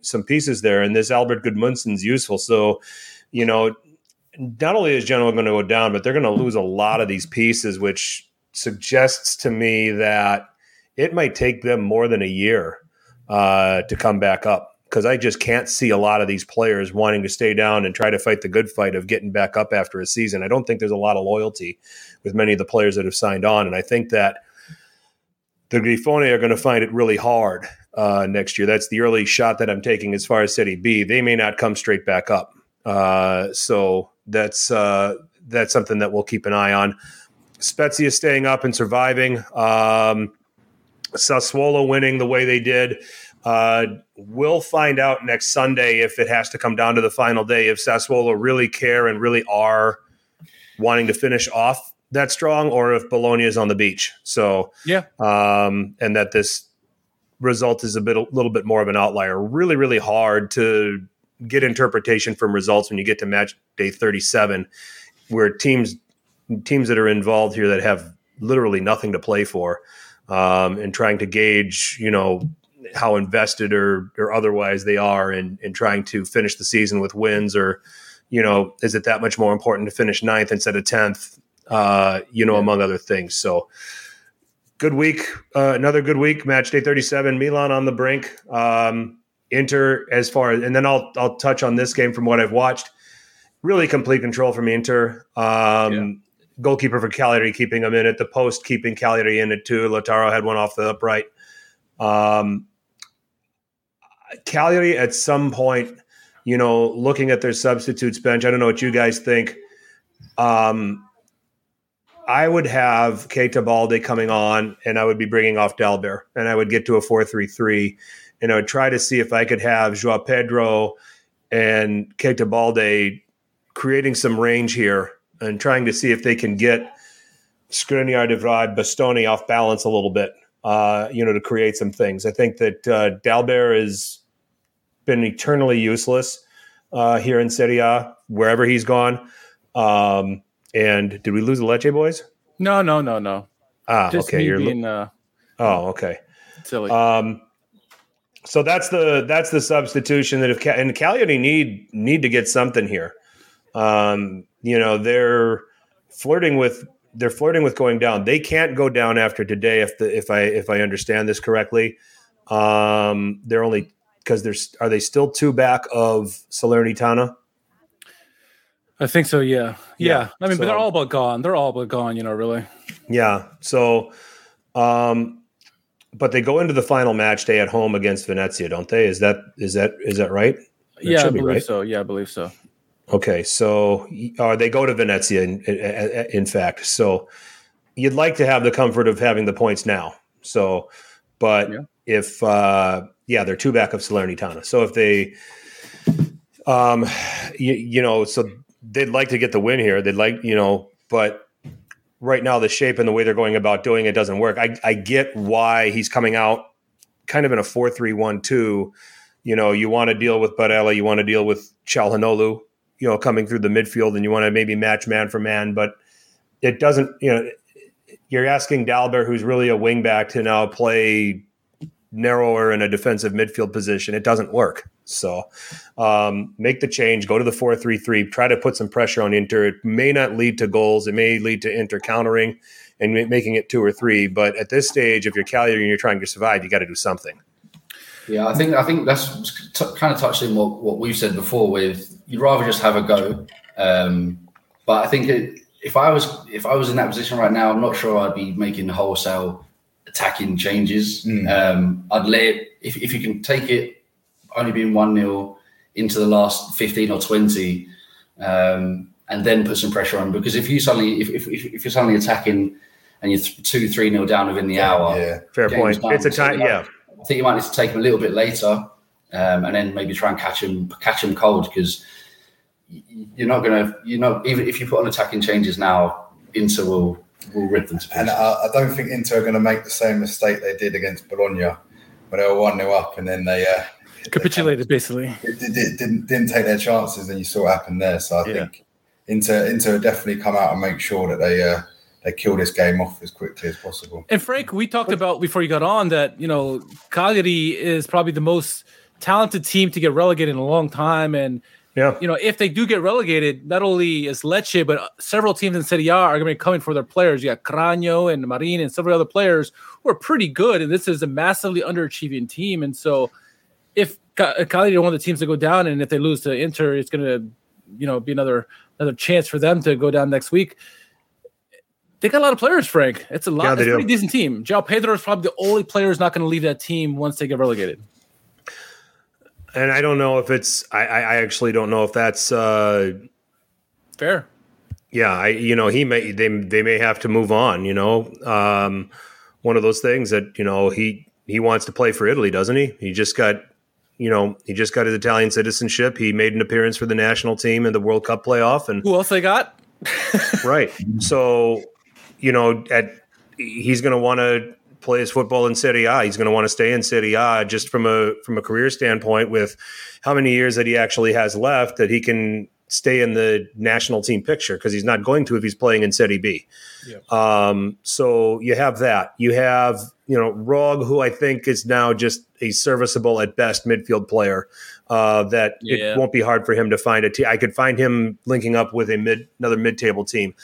some pieces there, and this Albert Gudmundsson's useful. So, you know, not only is Genoa going to go down, but they're going to lose a lot of these pieces, which suggests to me that it might take them more than a year to come back up, because I just can't see a lot of these players wanting to stay down and try to fight the good fight of getting back up after a season. I don't think there's a lot of loyalty with many of the players that have signed on, and I think that the Grifone are going to find it really hard next year. That's the early shot that I'm taking as far as Serie B. They may not come straight back up. So that's something that we'll keep an eye on. Spezia staying up and surviving. Sassuolo winning the way they did We'll find out next Sunday if it has to come down to the final day, if Sassuolo really care and really are wanting to finish off that strong, or if Bologna is on the beach. So, yeah. And that this result is a little bit more of an outlier. Really, really hard to get interpretation from results when you get to match day 37, where teams that are involved here that have literally nothing to play for, and trying to gauge, how invested or otherwise they are in trying to finish the season with wins, or, is it that much more important to finish 9th instead of 10th, among other things. So good week. Another good week, match day 37, Milan on the brink, Inter as far as, and then I'll touch on this game from what I've watched. Really complete control from Inter. Goalkeeper for Cagliari keeping them in at the post, keeping Cagliari in it too. Lautaro had one off the upright. Cagliari at some point, looking at their substitutes bench, I don't know what you guys think. I would have Keita Balde coming on, and I would be bringing off Dalbert, and I would get to a 4-3-3, and I would try to see if I could have Joao Pedro and Keita Balde creating some range here and trying to see if they can get Skriniar, De Vrij, Bastoni off balance a little bit, to create some things. I think that Dalbert has been eternally useless here in Serie A, wherever he's gone. And did we lose the Lecce boys? No. Ah, just okay. You're being, okay. Silly. So that's the substitution that and Cagliari need to get something here. They're flirting with going down. They can't go down after today if I understand this correctly. They're only because are they still two back of Salernitana? I think so. Yeah. I mean, so, but they're all but gone. Really. Yeah. So, but they go into the final match day at home against Venezia, don't they? Is that right? I believe so. Yeah, I believe so. Okay. So, they go to Venezia in fact. So you'd like to have the comfort of having the points now. So, but if they're two back of Salernitana. So if they, so they'd like to get the win here. They'd like, but right now the shape and the way they're going about doing it doesn't work. I get why he's coming out kind of in a 4-3-1-2. You want to deal with Barella, you want to deal with Çalhanoğlu, coming through the midfield, and you want to maybe match man for man, but it doesn't, you're asking Dalbert, who's really a wing back, to now play narrower in a defensive midfield position. It doesn't work. So make the change, go to the 4-3-3, try to put some pressure on Inter. It may not lead to goals. It may lead to Inter countering and making it 2 or 3. But at this stage, if you're Cagliari and you're trying to survive, you got to do something. Yeah, I think that's kind of touching what we've said before with you'd rather just have a go. But I think if I was in that position right now, I'm not sure I'd be making wholesale attacking changes. I'd let it, if you can take it, only being 1-0 into the last 15 or 20, and then put some pressure on. Because if you're suddenly attacking and you're 2-3-0 down within the hour, fair point. It's a time. I think you might need to take them a little bit later, and then maybe try and catch them cold, because even if you put on attacking changes now, Inter will rip them to pieces. And I don't think Inter are going to make the same mistake they did against Bologna when they were 1-0 up and then they. Capitulated, basically. It didn't take their chances, and you saw what happened there. So I think Inter definitely come out and make sure that they kill this game off as quickly as possible. And Frank, we talked about before you got on that Cagliari is probably the most talented team to get relegated in a long time, and if they do get relegated, not only is Lecce but several teams in Serie A are going to be coming for their players. You got Cragno and Marin and several other players who are pretty good, and this is a massively underachieving team, and so. If Cagliari are one of the teams to go down, and if they lose to Inter, it's going to, be another chance for them to go down next week. They got a lot of players, Frank. It's a lot. Yeah, it's a pretty decent team. João Pedro is probably the only player who's not going to leave that team once they get relegated. And I don't know if it's. I actually don't know if that's fair. Yeah, he may. They may have to move on. One of those things that he wants to play for Italy, doesn't he? He just got his Italian citizenship. He made an appearance for the national team in the World Cup playoff. And who else they got? Right. So, he's going to want to play his football in Serie A. He's going to want to stay in Serie A just from a career standpoint, with how many years that he actually has left that he can stay in the national team picture, because he's not going to if he's playing in Serie B. Yeah. So you have that. You have Rog, who I think is now just a serviceable at best midfield player. It won't be hard for him to find a team. I could find him linking up with another mid-table team.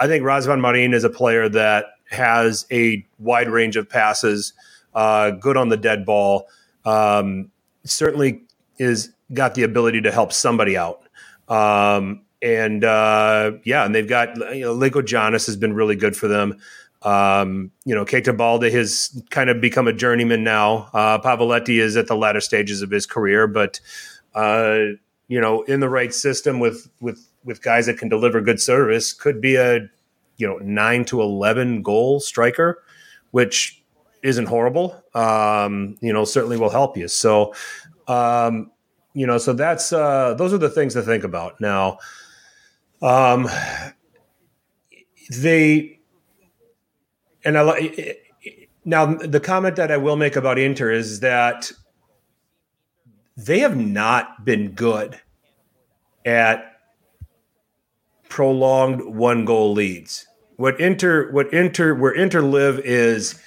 I think Razvan Marin is a player that has a wide range of passes, good on the dead ball. Certainly is got the ability to help somebody out. And they've got Linko Jonas has been really good for them. Keita Balde has kind of become a journeyman now. Pavoletti is at the latter stages of his career, but in the right system with guys that can deliver good service, could be a 9 to 11 goal striker, which isn't horrible. Certainly will help you. So. So that's those are the things to think about now. The comment that I will make about Inter is that they have not been good at prolonged one goal leads. Where Inter live is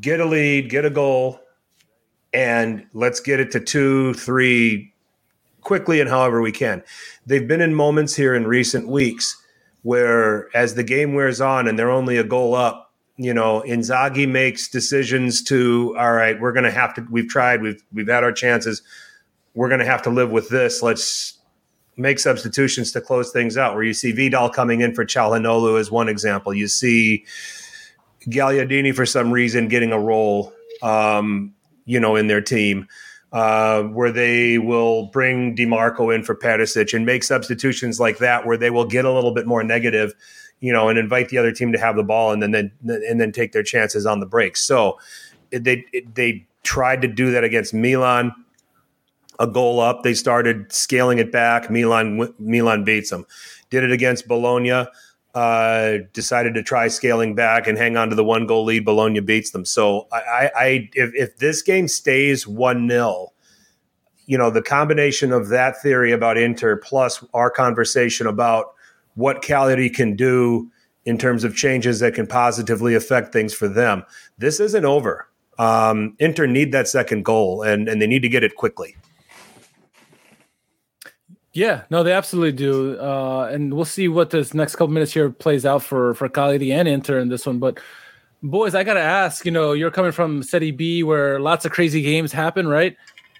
get a lead, get a goal, and let's get it to 2, 3 quickly and however we can. They've been in moments here in recent weeks where, as the game wears on and they're only a goal up, Inzaghi makes decisions to, all right, we're going to have to, we've tried, we've had our chances. We're going to have to live with this. Let's make substitutions to close things out, where you see Vidal coming in for Calhanoglu as one example. You see Gagliardini for some reason getting a role, in their team, where they will bring DiMarco in for Perisic and make substitutions like that, where they will get a little bit more negative, and invite the other team to have the ball and then take their chances on the break. So they tried to do that against Milan. A goal up, they started scaling it back. Milan beats them. Did it against Bologna. Decided to try scaling back and hang on to the one goal lead. Bologna beats them. So if this game stays 1-0, the combination of that theory about Inter plus our conversation about what Cagliari can do in terms of changes that can positively affect things for them, this isn't over. Inter need that second goal, and they need to get it quickly. Yeah, no, they absolutely do. And we'll see what this next couple minutes here plays out for Cagliari and Inter in this one. But, boys, I got to ask, you're coming from Serie B where lots of crazy games happen, right?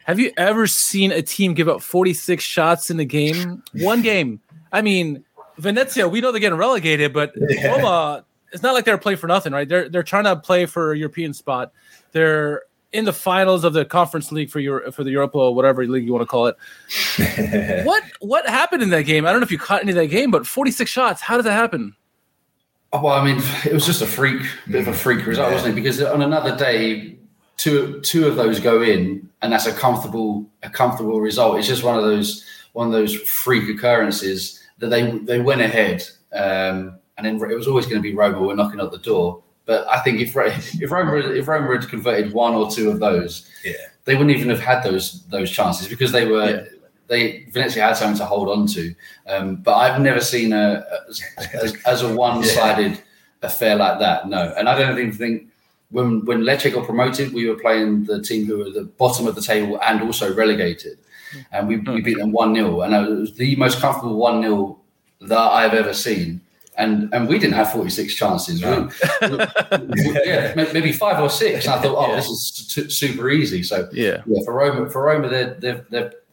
Have you ever seen a team give up 46 shots in the game? One game. I mean, Venezia, we know they're getting relegated, but Roma, it's not like they're playing for nothing, right? They're trying to play for a European spot. They're in the finals of the Conference League for the Europa, or whatever league you want to call it. What happened in that game? I don't know if you caught any of that game, but 46 shots. How did that happen? Oh, well, I mean, it was just a bit of a freak result, wasn't it? Because on another day, two of those go in, and that's a comfortable result. It's just one of those freak occurrences that they went ahead, and then it was always going to be Roma were knocking at the door. But I think if Roma had converted one or two of those, they wouldn't even have had those chances, because they were Venezia had something to hold on to. But I've never seen a one-sided affair like that. No, and I don't even think when Lecce got promoted, we were playing the team who were at the bottom of the table and also relegated, and we beat them 1-0, and it was the most comfortable 1-0 that I've ever seen. And we didn't have 46 chances. No. Maybe 5 or 6. And I thought, this is super easy. So for Roma, they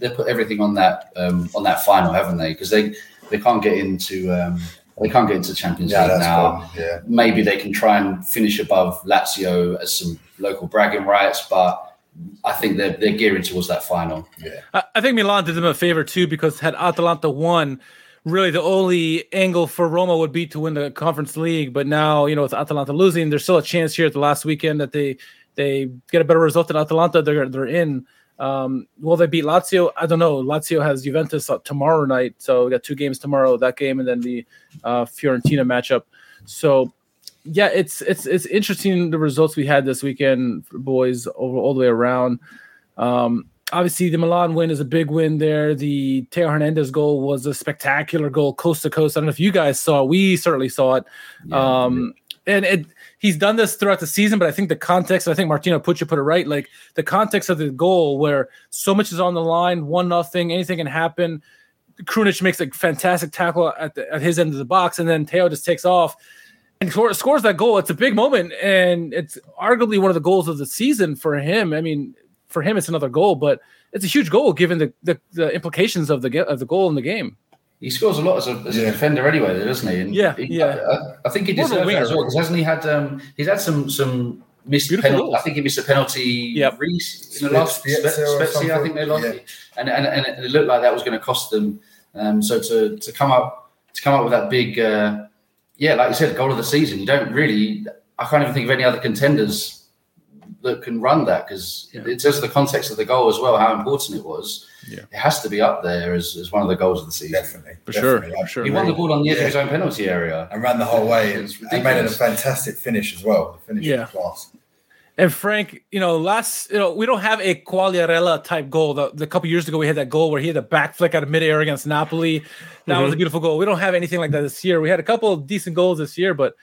put everything on that final, haven't they? Because they can't get into Champions League now. Cool. Yeah. Maybe they can try and finish above Lazio as some local bragging rights, but I think they're gearing towards that final. Yeah, I think Milan did them a favor too, because had Atalanta won, really the only angle for Roma would be to win the Conference League. But now, with Atalanta losing, there's still a chance here at the last weekend that they they get a better result than Atalanta, they're in. Will they beat Lazio? I don't know. Lazio has Juventus tomorrow night, so we got two games tomorrow, that game and then the Fiorentina matchup. So yeah, it's interesting the results we had this weekend, boys, over all the way around. Obviously, the Milan win is a big win there. The Teo Hernandez goal was a spectacular goal, coast to coast. I don't know if you guys saw. We certainly saw it. Yeah, and he's done this throughout the season, but I think the context, I think Martino Pucci put it right, like the context of the goal where so much is on the line, 1-0, anything can happen. Krunic makes a fantastic tackle at his end of the box, and then Teo just takes off and scores that goal. It's a big moment, and it's arguably one of the goals of the season for him. I mean, for him, it's another goal, but it's a huge goal given the implications of the goal in the game. He scores a lot as a defender anyway, doesn't he? And I think he deserves that as well, because hasn't he had he's had some missed penalties. I think he missed a penalty in the last Spezia. I think they lost it, and it looked like that was going to cost them. So to come up with that big, like you said, goal of the season. You don't really. I can't even think of any other contenders that can run that, because in terms of the context of the goal as well, how important it was, it has to be up there as one of the goals of the season. Definitely. I'm sure. He won the ball on the edge of his own penalty area and ran the whole way. It made it a fantastic finish as well. The finish was class. And Frank, we don't have a Quagliarella type goal. The couple years ago, we had that goal where he had a back flick out of midair against Napoli. That was a beautiful goal. We don't have anything like that this year. We had a couple of decent goals this year, but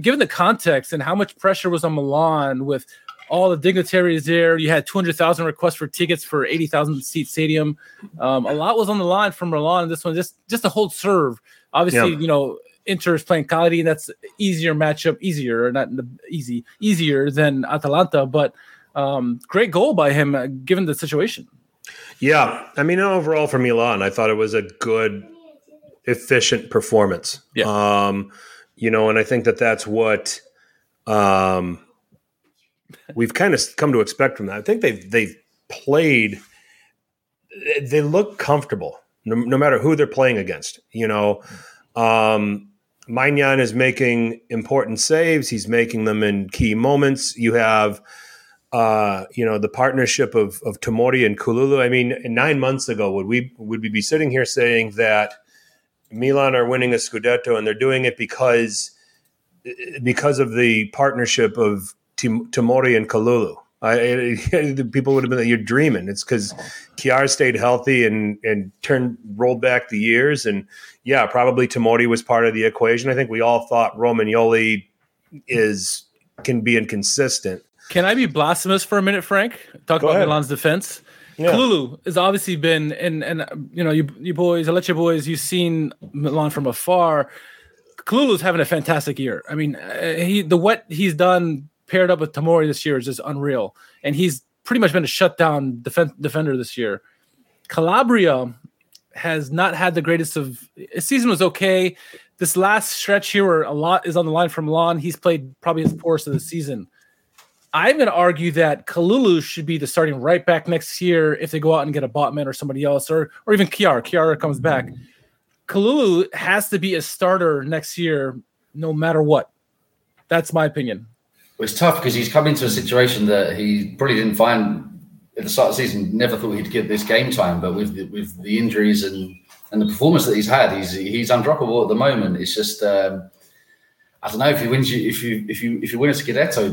given the context and how much pressure was on Milan with all the dignitaries there, you had 200,000 requests for tickets for 80,000 seat stadium. A lot was on the line from Milan. This one, just a hold serve. Obviously, Inter is playing Cagliari, and that's easier than Atalanta. But great goal by him, given the situation. Yeah, I mean, overall for Milan, I thought it was a good, efficient performance. Yeah. And I think that's what we've kind of come to expect from that. I think they've played. They look comfortable, no matter who they're playing against. Maignan is making important saves. He's making them in key moments. You have, the partnership of Tomori and Kalulu. I mean, 9 months ago, would we be sitting here saying that Milan are winning a Scudetto, and they're doing it because of the partnership of Tomori and Kalulu? People would have been like, you're dreaming. It's because Chiar stayed healthy and rolled back the years. And, probably Tomori was part of the equation. I think we all thought Romagnoli can be inconsistent. Can I be blasphemous for a minute, Frank? Talk about Milan's defense. Yeah. Kalulu has obviously been, you boys, I let you boys, you've seen Milan from afar. Kalulu's having a fantastic year. I mean, what he's done paired up with Tomori this year is just unreal. And he's pretty much been a shutdown defender this year. Calabria has not had the greatest of – his season was okay. This last stretch here where a lot is on the line from Milan, he's played probably his poorest of the season. I'm going to argue that Kalulu should be the starting right back next year if they go out and get a Botman or somebody else, or even Chiar. Chiar comes back. Kalulu has to be a starter next year no matter what. That's my opinion. Well, it's tough because he's come into a situation that he probably didn't find at the start of the season, never thought he'd get this game time, but with the injuries and the performance that he's had, he's undroppable at the moment. It's just I don't know if he wins you if you win a Scudetto,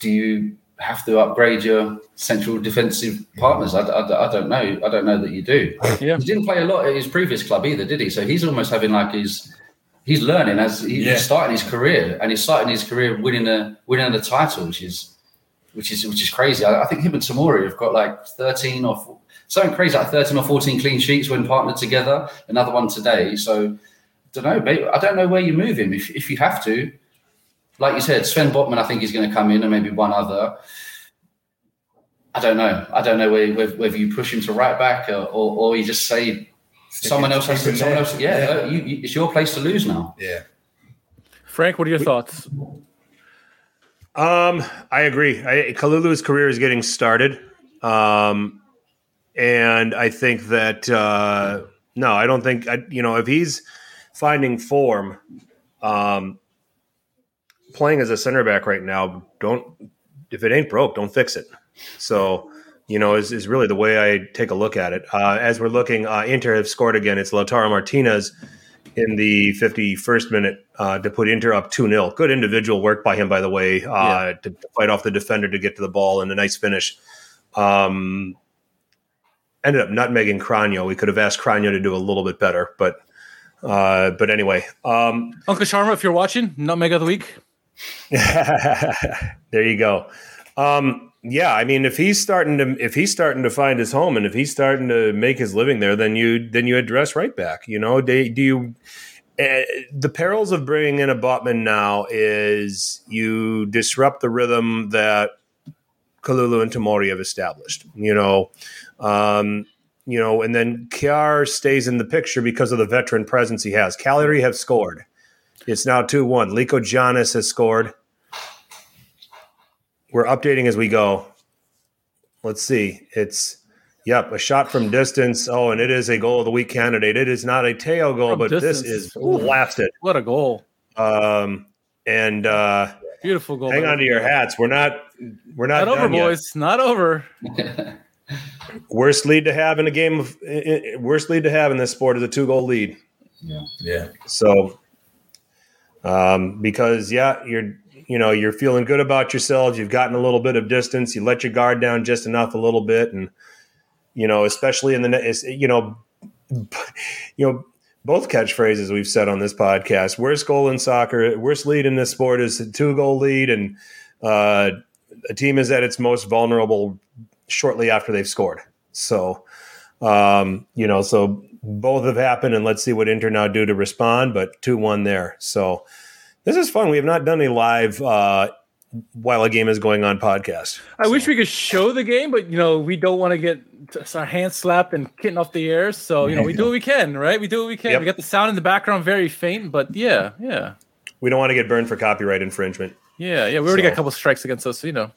do you have to upgrade your central defensive partners? I don't know. I don't know that you do. Yeah. He didn't play a lot at his previous club either, did he? So he's almost having like he's learning as he's starting his career, and he's starting his career winning the title, which is crazy. I think him and Tomori have got like 13 or something crazy, like 13 or 14 clean sheets when partnered together. Another one today. So I don't know. Maybe, I don't know where you move him if you have to. Like you said, Sven Botman, I think he's going to come in, and maybe one other. I don't know whether you push him to right back or you just say someone else. It's your place to lose now. Yeah. Frank, what are your thoughts? I agree. Kalulu's career is getting started, and I think that no, I don't think if he's finding form. playing as a center back right now, if it ain't broke, don't fix it. So, you know, is really the way I take a look at it. As we're looking, Inter have scored again. It's Lautaro Martinez in the 51st minute to put Inter up 2-0. Good individual work by him, by the way, to fight off the defender to get to the ball and a nice finish. Ended up nutmegging Cranio. We could have asked Cranio to do a little bit better, but anyway. Uncle Sharma, if you're watching, nutmeg of the week. There you go. Yeah, I mean, if he's starting to find his home and if he's starting to make his living there, then you address right back. You know, the perils of bringing in a Botman now is you disrupt the rhythm that Kalulu and Tomori have established. You know, and then Kiar stays in the picture because of the veteran presence he has. Cagliari have scored. It's now 2-1. Liko Giannis has scored. We're updating as we go. Let's see. It's, a shot from distance. Oh, and it is a goal of the week candidate. It is not a Teo goal, but distance. This is blasted. What a goal. Beautiful goal. Hang on to your hats. We're not done over, boys. Not over. Worst lead to have in a game of this sport is a 2-goal lead. Yeah. So because you're feeling good about yourselves, you've gotten a little bit of distance, you let your guard down just enough a little bit, and especially in the net, both catchphrases we've said on this podcast, worst goal in soccer, worst lead in this sport is a 2-goal lead, and a team is at its most vulnerable shortly after they've scored. So, so both have happened, and let's see what Inter now do to respond, but 2-1 there. So this is fun. We have not done a live while a game is going on podcast. I wish we could show the game, but, we don't want to get our hands slapped and kitten off the air. So, we do what we can, right? We do what we can. Yep. We got the sound in the background very faint, but yeah. We don't want to get burned for copyright infringement. Yeah. We already got a couple strikes against us, so, But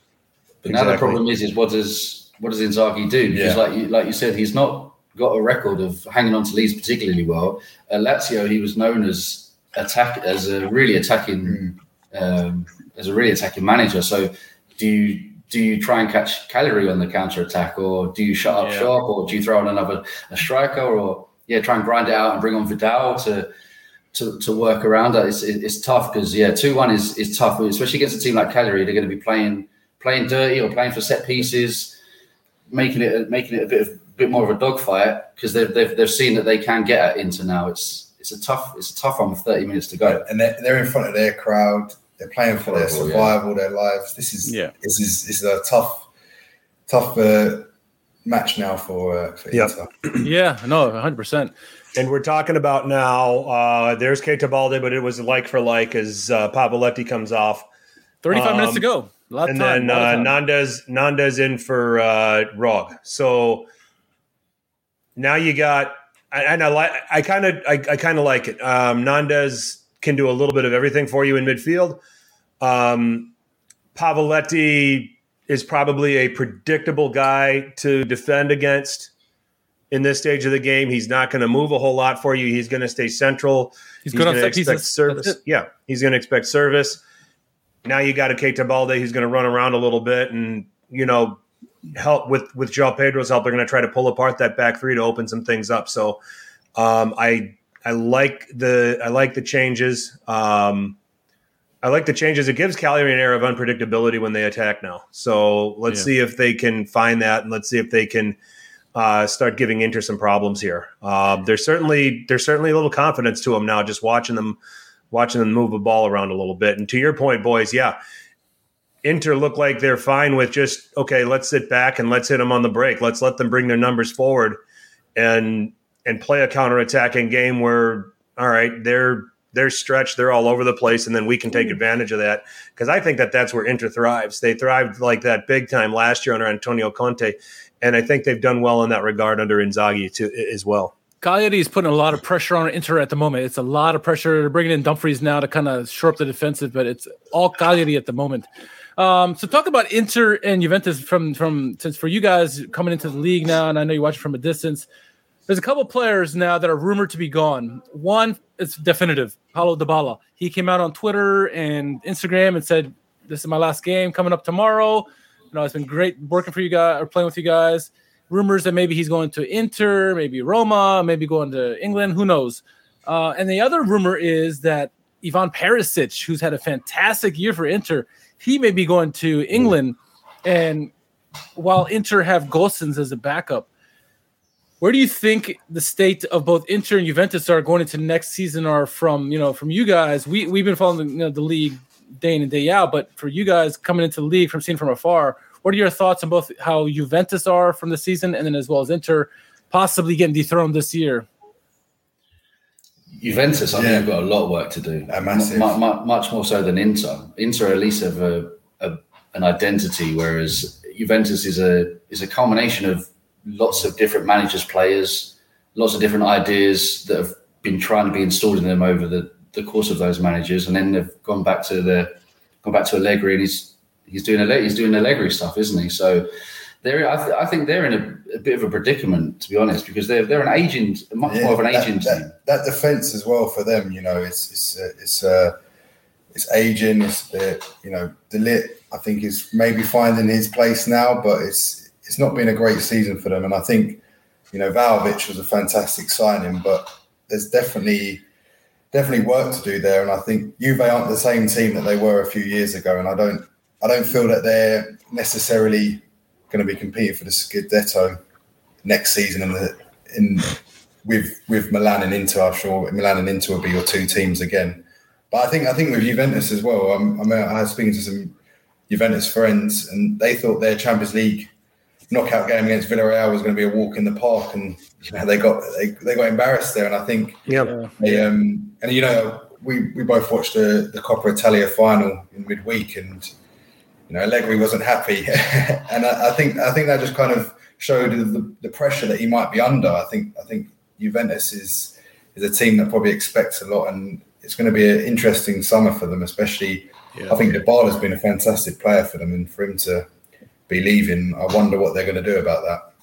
exactly. Now the problem is what does Inzaghi do? Because like you said, he's not got a record of hanging on to leads particularly well. At Lazio, he was known as a really attacking manager. So do you try and catch Cagliari on the counter attack, or do you shut up shop, or do you throw on another striker, or try and grind it out and bring on Vidal to work around that? It's tough because 2-1 is tough, especially against a team like Cagliari. They're going to be playing dirty or playing for set pieces, making it a bit more of a dogfight because they've seen that they can get at Inter now. It's a tough one with 30 minutes to go, and they're in front of their crowd. They're playing for their survival, their lives. This is a tough match now for Inter. Yeah, no, 100%. And we're talking about now. There's Keita Balde, but it was like for like as Pavoletti comes off. 35 minutes to go. And time, then Nandes in for Rog. So now you got, and I kind of like it. Nandes can do a little bit of everything for you in midfield. Pavoletti is probably a predictable guy to defend against in this stage of the game. He's not going to move a whole lot for you. He's going to stay central. He's going to expect service. Yeah, he's going to expect service. Now you got a Keita Balde who's going to run around a little bit and, help with João Pedro's help. They're going to try to pull apart that back three to open some things up. So I like the changes. I like the changes. It gives Cagliari an air of unpredictability when they attack now. So let's see if they can find that, and let's see if they can start giving Inter some problems here. There's certainly a little confidence to them now, just watching them move the ball around a little bit. And to your point, boys, Inter look like they're fine with just, okay, let's sit back and let's hit them on the break. Let's let them bring their numbers forward and play a counterattacking game where, all right, they're stretched, they're all over the place, and then we can take advantage of that. Because I think that's where Inter thrives. They thrived like that big time last year under Antonio Conte, and I think they've done well in that regard under Inzaghi too, as well. Cagliari is putting a lot of pressure on Inter at the moment. It's a lot of pressure. They're bringing in Dumfries now to kind of shore up the defensive, but it's all Cagliari at the moment. So talk about Inter and Juventus since for you guys coming into the league now, and I know you watch from a distance. There's a couple players now that are rumored to be gone. One is definitive, Paulo Dybala. He came out on Twitter and Instagram and said, "This is my last game coming up tomorrow. You know, it's been great working for you guys or playing with you guys." Rumors that maybe he's going to Inter, maybe Roma, maybe going to England. Who knows? And the other rumor is that Ivan Perisic, who's had a fantastic year for Inter, he may be going to England. And while Inter have Gosens as a backup, where do you think the state of both Inter and Juventus are going into next season are from, you know, from you guys? We've been following the league day in and day out, but for you guys coming into the league from seeing from afar, what are your thoughts on both how Juventus are from the season and then as well as Inter possibly getting dethroned this year? Juventus, I think have got a lot of work to do. Massive. Much more so than Inter. Inter at least have an identity, whereas Juventus is a culmination of lots of different managers, players, lots of different ideas that have been trying to be installed in them over the course of those managers, and then they've gone back to Allegri, and he's doing Allegri stuff, isn't he? So I think they're in a bit of a predicament, to be honest, because they're an aging, much more of an aging team. That defense as well for them, you know, it's aging. It's De Ligt, I think, is maybe finding his place now, but it's not been a great season for them. And I think, you know, Vlahovic was a fantastic signing, but there's definitely work to do there. And I think Juve aren't the same team that they were a few years ago. And I don't feel that they're necessarily going to be competing for the Scudetto next season with Milan and Inter. I'm sure Milan and Inter will be your two teams again. But I think with Juventus as well, I was speaking to some Juventus friends, and they thought their Champions League knockout game against Villarreal was going to be a walk in the park, and they got embarrassed there. And I think we both watched the Coppa Italia final in midweek, and you know Allegri wasn't happy, and I think that just kind of showed the pressure that he might be under. I think Juventus is a team that probably expects a lot, and it's going to be an interesting summer for them, especially. Yeah. I think Dybala's been a fantastic player for them, and for him to be leaving, I wonder what they're going to do about that.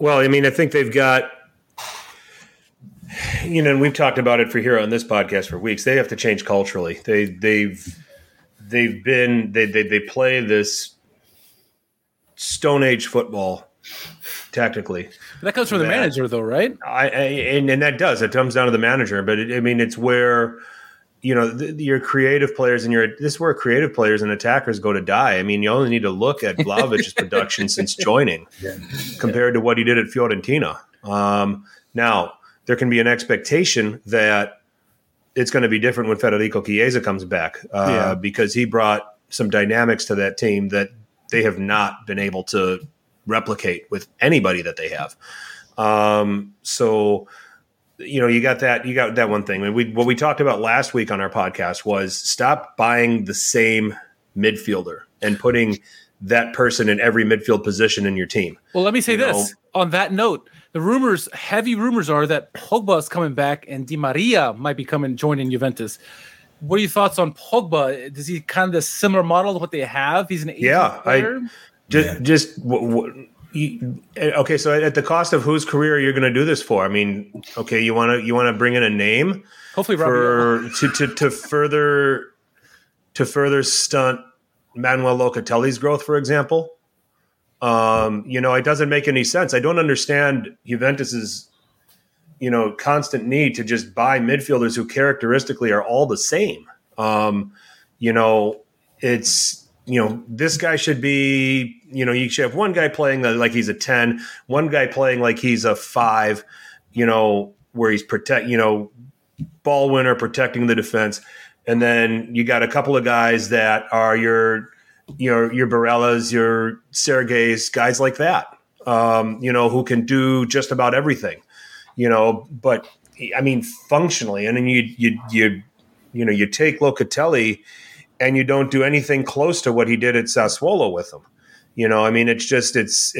Well, I mean, I think they've got, you know, and we've talked about it here on this podcast for weeks. They have to change culturally. They play this Stone Age football tactically. But that comes from the manager, though, right? And that does. It comes down to the manager. But it's where, you know, your creative players and this is where creative players and attackers go to die. I mean, you only need to look at Vlahovic's production since joining compared to what he did at Fiorentina. Now, there can be an expectation that it's going to be different when Federico Chiesa comes back because he brought some dynamics to that team that they have not been able to replicate with anybody that they have. You know, you got that one thing. I mean, what we talked about last week on our podcast was stop buying the same midfielder and putting that person in every midfield position in your team. Well, let me say this. On that note, the heavy rumors are that Pogba is coming back and Di Maria might be coming joining Juventus. What are your thoughts on Pogba? Does he kind of the similar model to what they have? He's an agent player. Okay, so at the cost of whose career you're going to do this for? I mean, okay, you want to bring in a name, hopefully, to further stunt Manuel Locatelli's growth, for example. You know, it doesn't make any sense. I don't understand Juventus's, you know, constant need to just buy midfielders who characteristically are all the same. You know, it's. You know, this guy should be, you know, you should have one guy playing like he's a 10, one guy playing like he's a 5, you know, where he's ball winner, protecting the defense. And then you got a couple of guys that are your Barellas, your Sergeys, guys like that, you know, who can do just about everything, you know, but I mean, functionally. And then you take Locatelli, and you don't do anything close to what he did at Sassuolo with them. You know, I mean, it's just it's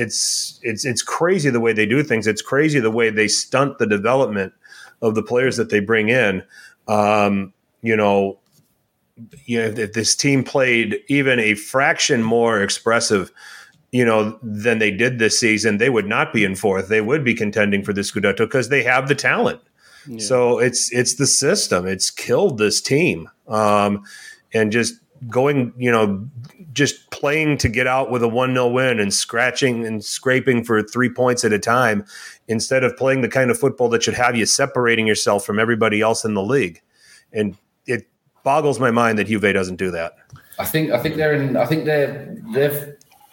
crazy the way they do things. It's crazy the way they stunt the development of the players that they bring in. You know, if this team played even a fraction more expressive than they did this season, they would not be in fourth. They would be contending for the Scudetto because they have the talent. Yeah. So it's the system. It's killed this team. And just going, just playing to get out with a 1-0 win and scratching and scraping for 3 points at a time instead of playing the kind of football that should have you separating yourself from everybody else in the league. And it boggles my mind that Juve doesn't do that. I think they've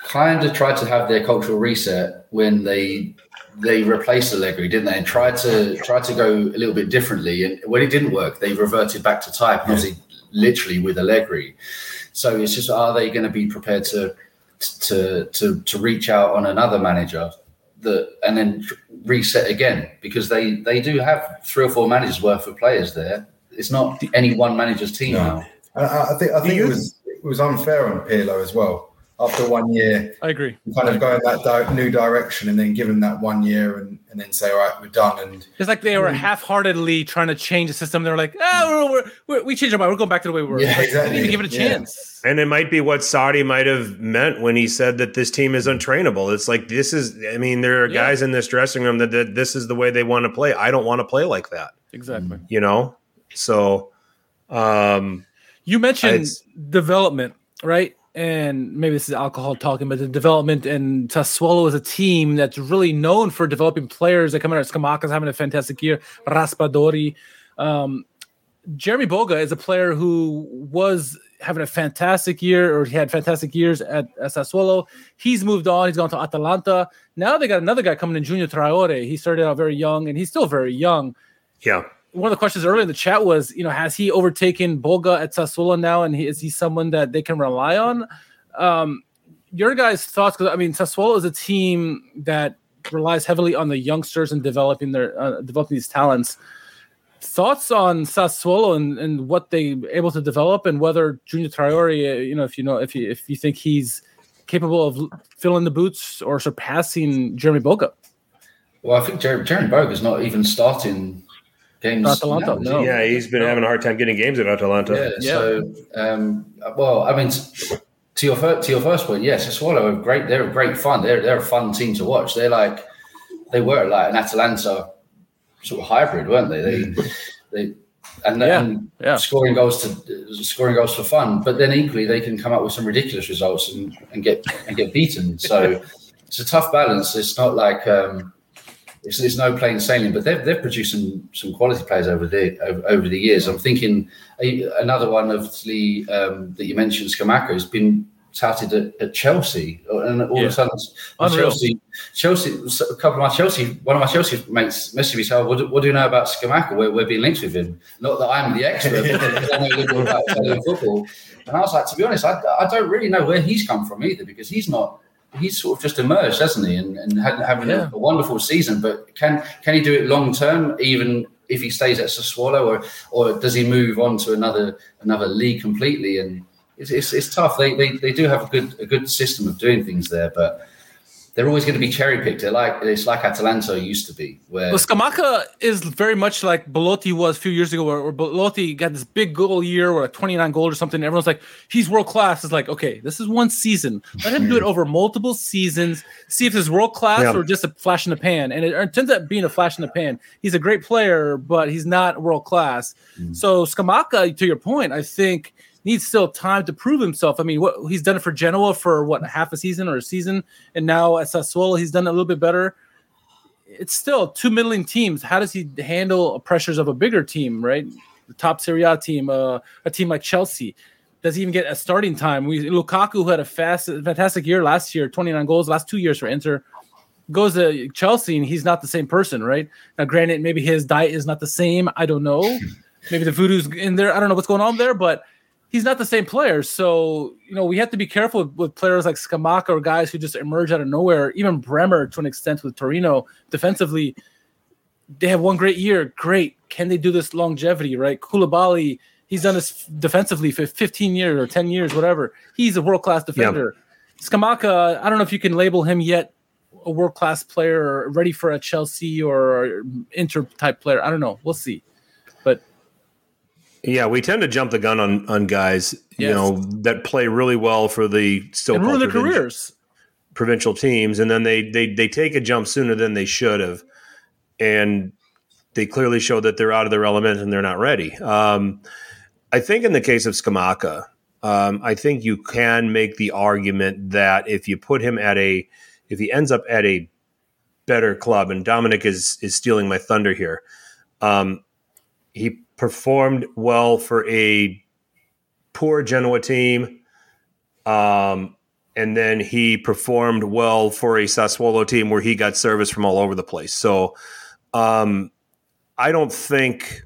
kind of tried to have their cultural reset when they replaced Allegri, didn't they? And tried to go a little bit differently. And when it didn't work, they reverted back to type, obviously, literally with Allegri. So it's just, are they going to be prepared to reach out on another manager and then reset again? Because they do have 3 or 4 managers worth of players there. It's not any one manager's team now. I think it was unfair on Pirlo as well. After 1 year, I agree. Kind of going that new direction, and then give them that 1 year, and then say, "All right, we're done." And it's like they were half-heartedly trying to change the system. They're like, "Oh, we changed our mind. We're going back to the way we were." Yeah, exactly. Give it a chance. And it might be what Sarri might have meant when he said that this team is untrainable. It's like there are guys in this dressing room that this is the way they want to play. I don't want to play like that. Exactly. So you mentioned development, right? And maybe this is alcohol talking, but the development, and Sassuolo is a team that's really known for developing players that come out. Scamacca's having a fantastic year. Raspadori. Jeremy Boga is a player who was having a fantastic year, or he had fantastic years at Sassuolo. He's moved on. He's gone to Atalanta. Now they got another guy coming in, Junior Traore. He started out very young, and he's still very young. Yeah. One of the questions earlier in the chat was, has he overtaken Boga at Sassuolo now, and is he someone that they can rely on? Your guys' thoughts, because Sassuolo is a team that relies heavily on the youngsters and developing their developing these talents. Thoughts on Sassuolo and what they were able to develop, and whether Junior Traore, if you think he's capable of filling the boots or surpassing Jeremy Boga? Well, I think Jeremy Boga's not even starting games Atalanta, now. Yeah, he's been having a hard time getting games at Atalanta. Yeah. So, to your first point, yes, Sassuolo are great. They're a great fun. They're a fun team to watch. They were like an Atalanta sort of hybrid, weren't they? They scoring goals for fun, but then equally they can come up with some ridiculous results and get beaten. So it's a tough balance. It's not like. It's no plain sailing, but they've produced some quality players over the years. I'm thinking another one of the that you mentioned, Scamacca, has been touted at Chelsea, and all of a sudden, one of my Chelsea mates messaged me saying, "What do you know about Scamacca? We're being linked with him." Not that I'm the expert, but I know a little about Italian football. And I was like, to be honest, I don't really know where he's come from either, because he's not. He's sort of just emerged, hasn't he? And having a wonderful season. But can he do it long term, even if he stays at Sassuolo, or does he move on to another league completely? And it's tough. They do have a good system of doing things there, but they're always going to be cherry picked. It's like Atalanta used to be. Well, Scamacca is very much like Belotti was a few years ago, where Belotti got this big goal year, or like 29 goals or something. And everyone's like, he's world class. It's like, okay, this is one season. Let him do it over multiple seasons. See if it's world class or just a flash in the pan. And it turns out being a flash in the pan. He's a great player, but he's not world class. Mm. So Scamacca, to your point, I think needs still time to prove himself. He's done it for Genoa for half a season or a season, and now at Sassuolo he's done it a little bit better. It's still two middling teams. How does he handle pressures of a bigger team, right? The top Serie A team, a team like Chelsea. Does he even get a starting time? Lukaku, who had a fantastic year last year, 29 goals last 2 years for Inter, goes to Chelsea and he's not the same person, right? Now, granted, maybe his diet is not the same. I don't know. Maybe the voodoo's in there. I don't know what's going on there, but he's not the same player. So, we have to be careful with players like Scamacca or guys who just emerge out of nowhere. Even Bremer, to an extent, with Torino. Defensively, they have one great year. Great. Can they do this longevity, right? Koulibaly, he's done this defensively for 15 years or 10 years, whatever. He's a world-class defender. Yeah. Scamacca, I don't know if you can label him yet a world-class player, or ready for a Chelsea or Inter-type player. I don't know. We'll see. But yeah, we tend to jump the gun on guys, that play really well for the so-called their careers. provincial teams, and then they take a jump sooner than they should have, and they clearly show that they're out of their element and they're not ready. I think in the case of Scamacca, I think you can make the argument that if you put him at a, if he ends up at a better club, and Dominic is stealing my thunder here, he performed well for a poor Genoa team, and then he performed well for a Sassuolo team where he got service from all over the place. So I don't think,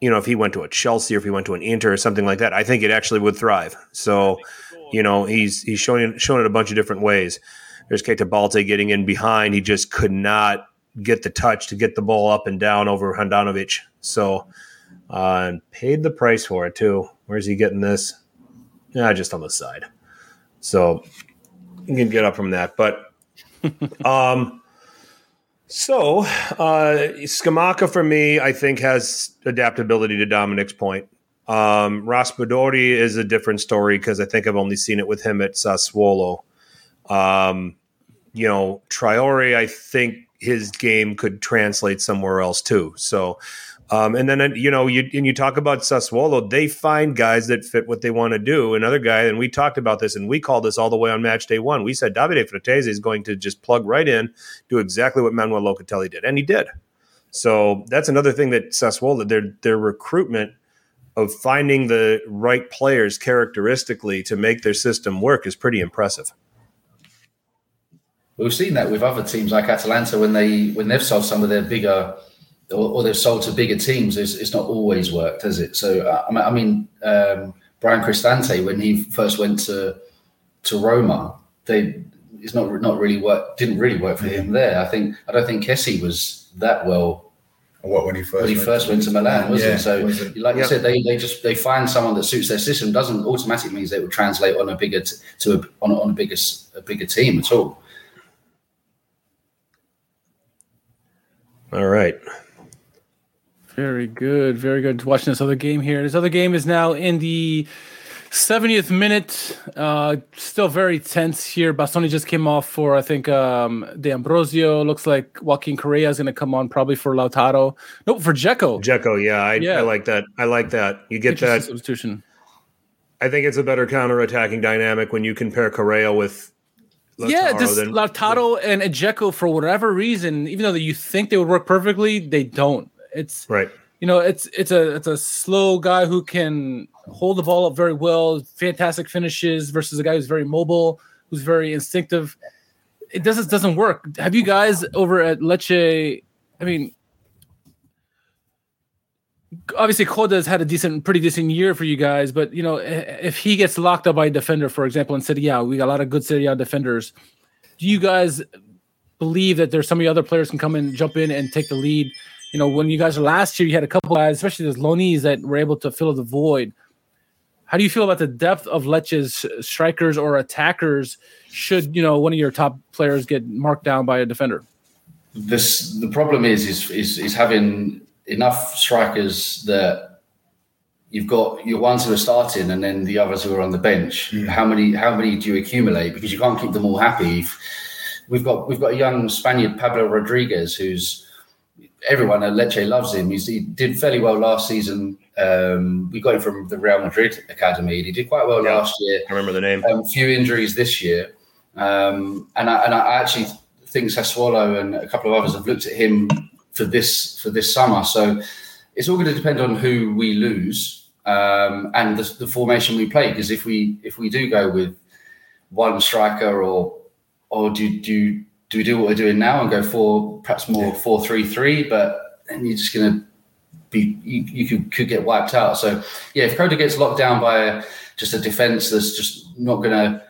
you know, if he went to a Chelsea or if he went to an Inter or something like that, I think it actually would thrive. So, you know, he's shown it a bunch of different ways. There's Keita Balde getting in behind. He just could not get the touch to get the ball up and down over Handanovic. So, and paid the price for it too. Where's he getting this? Yeah, just on the side. So you can get up from that. But Scamacca for me, I think, has adaptability to Dominic's point. Raspadori is a different story because I think I've only seen it with him at Sassuolo. You know, Traore, I think his game could translate somewhere else too. So, and then, you know, you talk about Sassuolo, they find guys that fit what they want to do. Another guy, and we talked about this, and we called this all the way on match day one. We said Davide Frattesi is going to just plug right in, do exactly what Manuel Locatelli did, and he did. So that's another thing that Sassuolo, their recruitment of finding the right players characteristically to make their system work is pretty impressive. We've seen that with other teams like Atalanta when they've sold some of their bigger or they've sold to bigger teams. It's not always worked, has it? So I mean, Brian Cristante, when he first went to Roma, didn't really work for him there. I don't think Kessie was that well. What when he first went to Milan, wasn't it? So like you said, they find someone that suits their system. Doesn't automatically means they would translate on a bigger team at all. All right. Very good. Very good. Watching this other game here. This other game is now in the 70th minute. Still very tense here. Bastoni just came off for, I think, De Ambrosio. Looks like Joaquin Correa is going to come on probably for Lautaro. Nope, for Dzeko. Dzeko, yeah. I like that. You get that substitution. I think it's a better counterattacking dynamic when you compare Correa with Lautaro, Lautaro and Dzeko, for whatever reason, even though you think they would work perfectly, they don't. It's right. You know, it's a slow guy who can hold the ball up very well, fantastic finishes, versus a guy who's very mobile, who's very instinctive. It doesn't work. Have you guys over at Lecce? I mean, obviously Koda's had a pretty decent year for you guys, but you know, if he gets locked up by a defender, for example, in Serie A, we got a lot of good Serie A defenders. Do you guys believe that there's some of the other players can come in, jump in, and take the lead? You know, when you guys were last year, you had a couple guys, especially those loanees, that were able to fill the void. How do you feel about the depth of Lecce's strikers or attackers? Should, you know, one of your top players get marked down by a defender? The problem is having enough strikers that you've got your ones who are starting and then the others who are on the bench. Mm. How many do you accumulate? Because you can't keep them all happy. We've got a young Spaniard, Pablo Rodriguez, who's everyone at Lecce loves him. He did fairly well last season. We got him from the Real Madrid Academy. He did quite well last year. I remember the name. A few injuries this year. And I actually think Sassuolo and a couple of others have looked at him for this summer. So it's all going to depend on who we lose and the formation we play. Because if we do go with one striker or do we do what we're doing now and go for perhaps more 4-3-3, but then you're just going to be you could get wiped out. So yeah, if Koda gets locked down by just a defence that's just not going to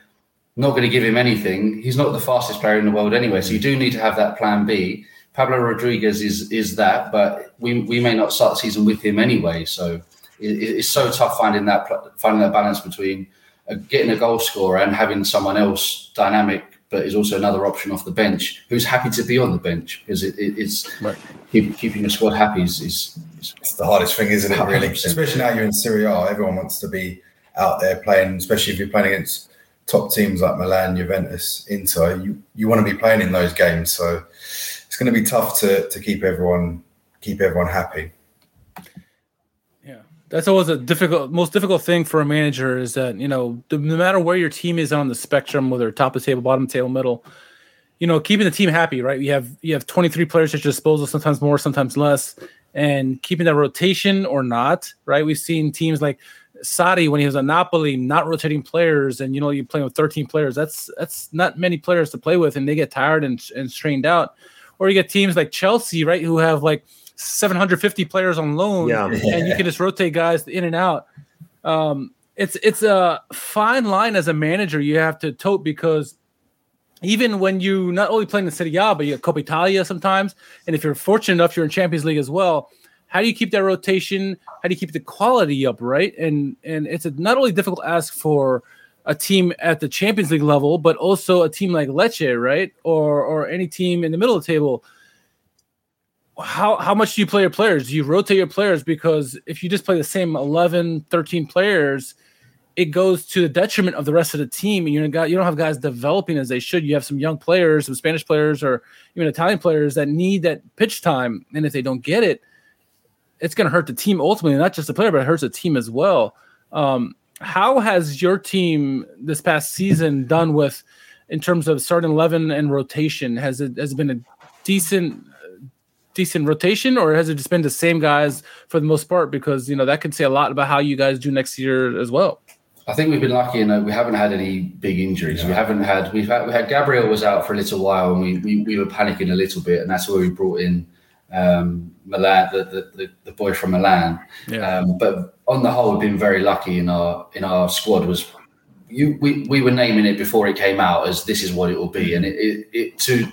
give him anything, he's not the fastest player in the world anyway. So you do need to have that plan B. Pablo Rodriguez is that, but we may not start the season with him anyway. So it's so tough finding that balance between getting a goal scorer and having someone else dynamic, but is also another option off the bench who's happy to be on the bench, because keeping the squad happy is the hardest thing, isn't it? Really, especially now you're in Serie A, everyone wants to be out there playing, especially if you're playing against top teams like Milan, Juventus, Inter, you want to be playing in those games. So it's going to be tough to keep everyone happy. Yeah, that's always most difficult thing for a manager is that, you know, no matter where your team is on the spectrum, whether top of the table, bottom of the table, middle, you know, keeping the team happy, right? You have 23 players at your disposal, sometimes more, sometimes less, and keeping that rotation or not, right? We've seen teams like Sarri, when he was at Napoli, not rotating players, and, you know, you're playing with 13 players. That's not many players to play with, and they get tired and strained out. Or you get teams like Chelsea, right, who have like 750 players on loan, and you can just rotate guys in and out. It's a fine line as a manager you have to tote, because even when you not only playing in Serie A, but you get Coppa Italia sometimes, and if you're fortunate enough, you're in Champions League as well. How do you keep that rotation? How do you keep the quality up, right? And it's not only difficult ask for a team at the Champions League level, but also a team like Lecce, right? Or any team in the middle of the table. How much do you play your players? Do you rotate your players? Because if you just play the same 11, 13 players, it goes to the detriment of the rest of the team, and you don't have guys developing as they should. You have some young players, some Spanish players, or even Italian players that need that pitch time, and if they don't get it, it's going to hurt the team ultimately, not just the player, but it hurts the team as well. How has your team this past season done with, in terms of starting 11 and rotation? Has it been a decent rotation, or has it just been the same guys for the most part? Because, you know, that can say a lot about how you guys do next year as well. I think we've been lucky in that we haven't had any big injuries. Yeah. We had Gabriel was out for a little while, and we were panicking a little bit, and that's where we brought in Milan, the boy from Milan. Yeah. But on the whole, we've been very lucky in our squad. We were naming it before it came out as this is what it will be, and it to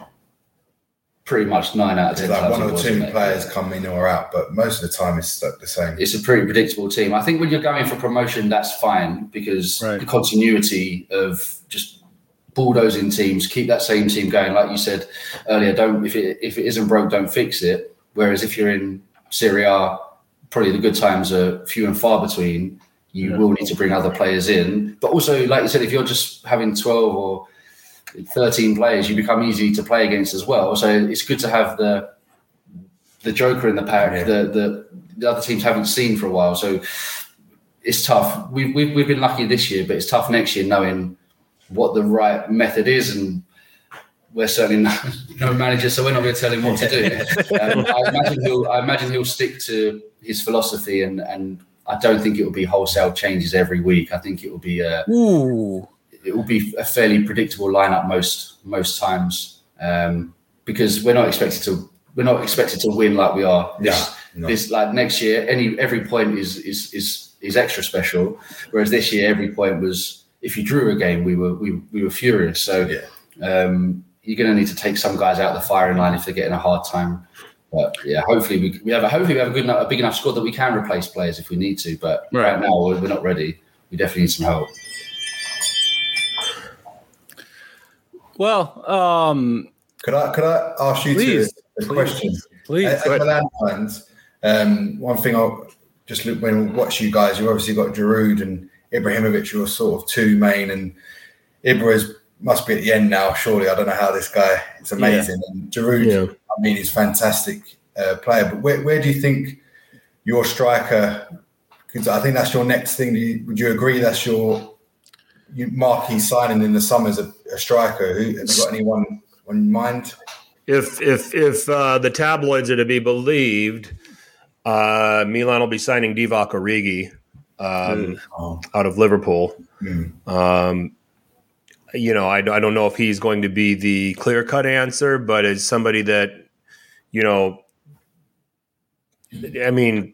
pretty much 9 out of 10 like times. One or two players come in or out, but most of the time it's the same. It's a pretty predictable team. I think when you're going for promotion, that's fine, because the continuity of just bulldozing teams, keep that same team going. Like you said earlier, if it isn't broke, don't fix it. Whereas if you're in Serie A, probably the good times are few and far between. You will need to bring other players in. But also, like you said, if you're just having 12 or 13 players, you become easy to play against as well. So it's good to have the joker in the pack the other teams haven't seen for a while. So it's tough. We've been lucky this year, but it's tough next year knowing what the right method is, and we're certainly no manager, so we're not going to tell him what to do. I imagine he'll stick to his philosophy, and I don't think it will be wholesale changes every week. I think it will be a fairly predictable lineup most times, because we're not expected to win like we are this like next year. Every point is extra special, whereas this year every point was. If you drew a game, we were furious. So you're going to need to take some guys out of the firing line if they're getting a hard time. But yeah, hopefully we have a good enough, a big enough squad that we can replace players if we need to. But right now we're not ready. We definitely need some help. Well, could I ask you two questions? Please, as Milan fans, one thing I'll just look when we watch you guys. You've obviously got Giroud and Ibrahimovic, you're sort of two main, and Ibra must be at the end now, surely. I don't know how this guy is amazing. Yeah. And Giroud, I mean, he's a fantastic player. But where do you think your striker, because I think that's your next thing. Would you agree that's your marquee signing in the summer as a striker? Have you got anyone in mind? If the tabloids are to be believed, Milan will be signing Divock Origi. Out of Liverpool. I don't know if he's going to be the clear-cut answer, but it's somebody that, you know, I mean,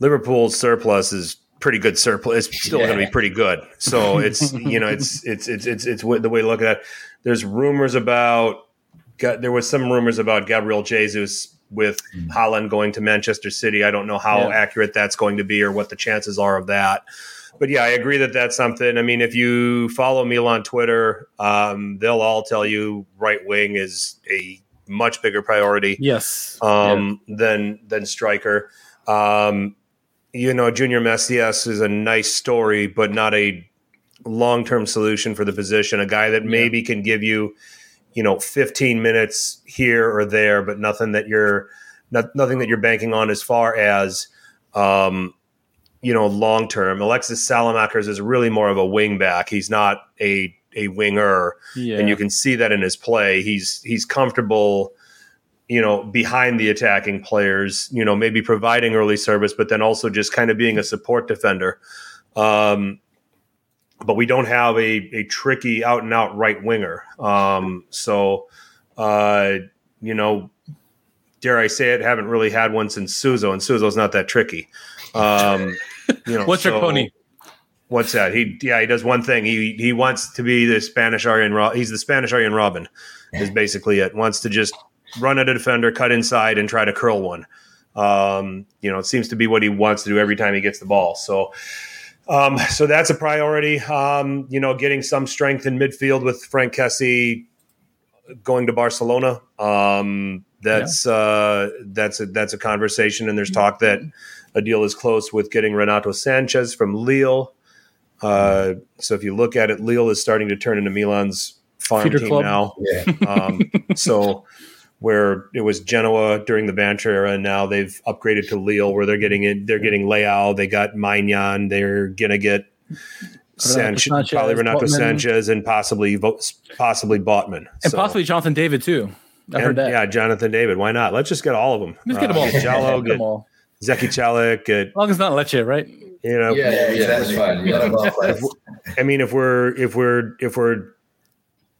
Liverpool's surplus is pretty good surplus. It's still going to be pretty good. So it's, you know, it's the way to look at it. There's rumors there was some rumors about Gabriel Jesus with Haaland going to Manchester City. I don't know how accurate that's going to be or what the chances are of that. But, yeah, I agree that that's something. I mean, if you follow me on Twitter, they'll all tell you right wing is a much bigger priority than striker. Junior Messias is a nice story, but not a long-term solution for the position, a guy that maybe can give you, 15 minutes here or there, but nothing that you're banking on as far as, long-term. Alexis Salamackers is really more of a wing back. He's not a winger. Yeah. And you can see that in his play. He's comfortable, behind the attacking players, maybe providing early service, but then also just kind of being a support defender. But we don't have a tricky out and out right winger. Dare I say it? Haven't really had one since Suso, and Suso's not that tricky. What's your pony? What's that? He does one thing. He wants to be the Spanish Arjen Robben. He's the Spanish Arjen Robben. Is basically it. Wants to just run at a defender, cut inside, and try to curl one. It seems to be what he wants to do every time he gets the ball. So that's a priority. Getting some strength in midfield with Frank Kessie going to Barcelona. That's a conversation, and there's talk that a deal is close with getting Renato Sanchez from Lille. So if you look at it, Lille is starting to turn into Milan's farm Feeder team club. Now. Yeah. So where it was Genoa during the Banter era, and now they've upgraded to Lille, where they're getting Leao, they got Maignan, they're gonna get Sanchez, probably Renato Botman. Sanchez, and possibly Botman, and possibly Jonathan David too. I heard that. Yeah, Jonathan David. Why not? Let's just get all of them. Let's get them all. Get Jallo, get Zeki Chalic. Get, as long as it's not Lecce, right? Yeah, that's fine.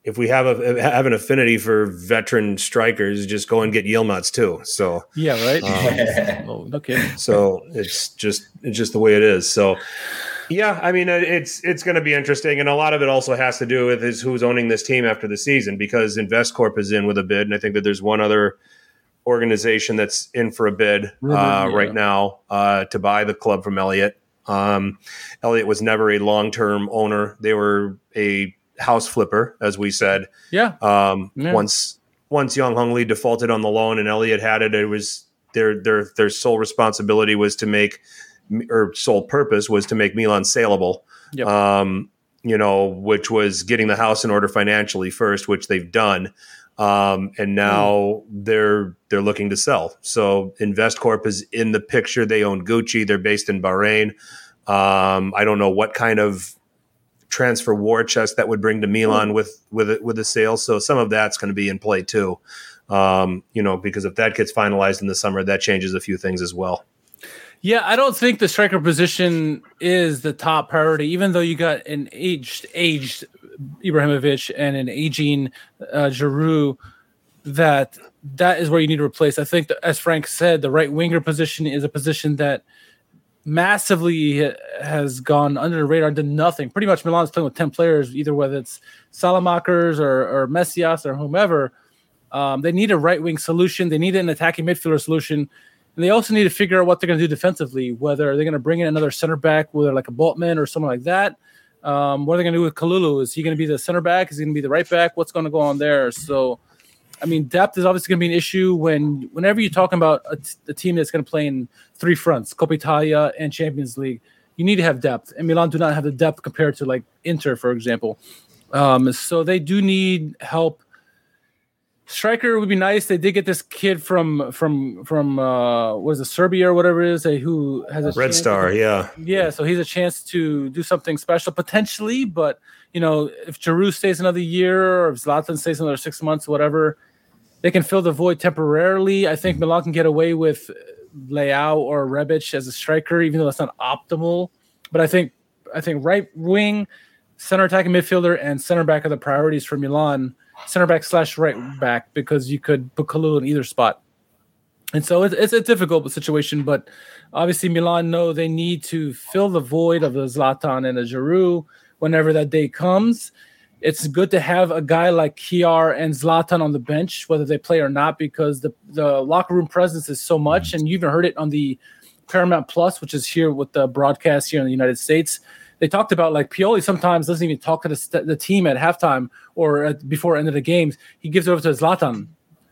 If we have an affinity for veteran strikers, just go and get Yilmaz too. So yeah, right. Okay. So it's just the way it is. So. Yeah, I mean, it's going to be interesting, and a lot of it also has to do with is who's owning this team after the season, because InvestCorp is in with a bid, and I think that there's one other organization that's in for a bid right now to buy the club from Elliott. Elliott was never a long-term owner. They were a house flipper, as we said. Yeah. Once Young-Hung Lee defaulted on the loan and Elliott had it, it was their sole responsibility was to make – or sole purpose was to make Milan saleable, which was getting the house in order financially first, which they've done. And now they're looking to sell. So InvestCorp is in the picture. They own Gucci. They're based in Bahrain. I don't know what kind of transfer war chest that would bring to Milan with a sale. So some of that's going to be in play too, because if that gets finalized in the summer, that changes a few things as well. Yeah, I don't think the striker position is the top priority, even though you got an aged Ibrahimovic and an aging Giroud. That is where you need to replace. I think, as Frank said, the right winger position is a position that massively has gone under the radar, did nothing. Pretty much Milan's playing with 10 players, either whether it's Salamackers or Messias or whomever. They need a right wing solution. They need an attacking midfielder solution. And they also need to figure out what they're going to do defensively, whether they're going to bring in another center back, whether like a Boltman or someone like that. What are they going to do with Kalulu? Is he going to be the center back? Is he going to be the right back? What's going to go on there? So, I mean, depth is obviously going to be an issue whenever you're talking about a team that's going to play in three fronts, Coppa Italia and Champions League. You need to have depth. And Milan do not have the depth compared to like Inter, for example. So they do need help. Striker would be nice. They did get this kid from what is it, Serbia or whatever it is, who has a Red Star, yeah. So he's a chance to do something special potentially. But if Giroud stays another year or if Zlatan stays another 6 months, whatever, they can fill the void temporarily. I think Milan can get away with Leao or Rebic as a striker, even though that's not optimal. But I think right wing, center attacking midfielder, and center back are the priorities for Milan. Center back / right back, because you could put Kalulu in either spot. And so it's a difficult situation, but obviously Milan know they need to fill the void of the Zlatan and the Giroud whenever that day comes. It's good to have a guy like Kiar and Zlatan on the bench, whether they play or not, because the locker room presence is so much, and you even heard it on the Paramount Plus, which is here with the broadcast here in the United States. They talked about like Pioli sometimes doesn't even talk to the team at halftime or before the end of the games. He gives it over to Zlatan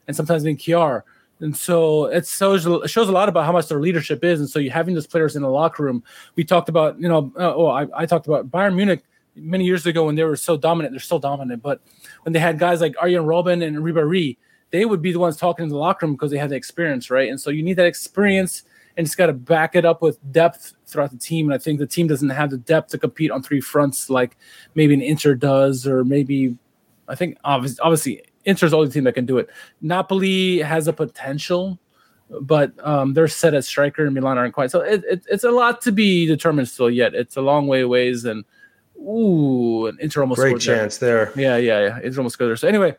and sometimes even Kiar. And so it shows a lot about how much their leadership is. And so you having those players in the locker room. We talked about, I talked about Bayern Munich many years ago when they were so dominant, they're still dominant, but when they had guys like Arjen Robben and Ribéry, they would be the ones talking in the locker room because they had the experience, right? And so you need that experience and just got to back it up with depth throughout the team. And I think the team doesn't have the depth to compete on three fronts like maybe an Inter does, or maybe I think obviously Inter's the only team that can do it. Napoli has a potential, but they're set as striker and Milan aren't quite. So it's a lot to be determined still yet. It's a long ways. And and Inter almost scored. Great chance there. Yeah. Inter almost scored there. So anyway,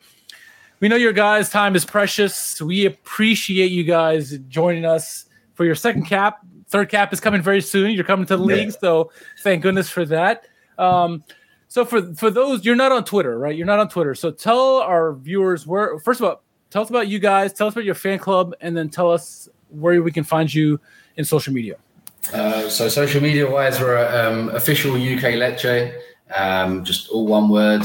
we know your guys' time is precious. We appreciate you guys joining us for your second cap. Third cap is coming very soon. You're coming to the league, so thank goodness for that. So for those, you're not on Twitter, right? You're not on Twitter. So tell our viewers where. First of all, tell us about you guys. Tell us about your fan club, and then tell us where we can find you in social media. So social media-wise, we're official UK Lecce. Just all one word.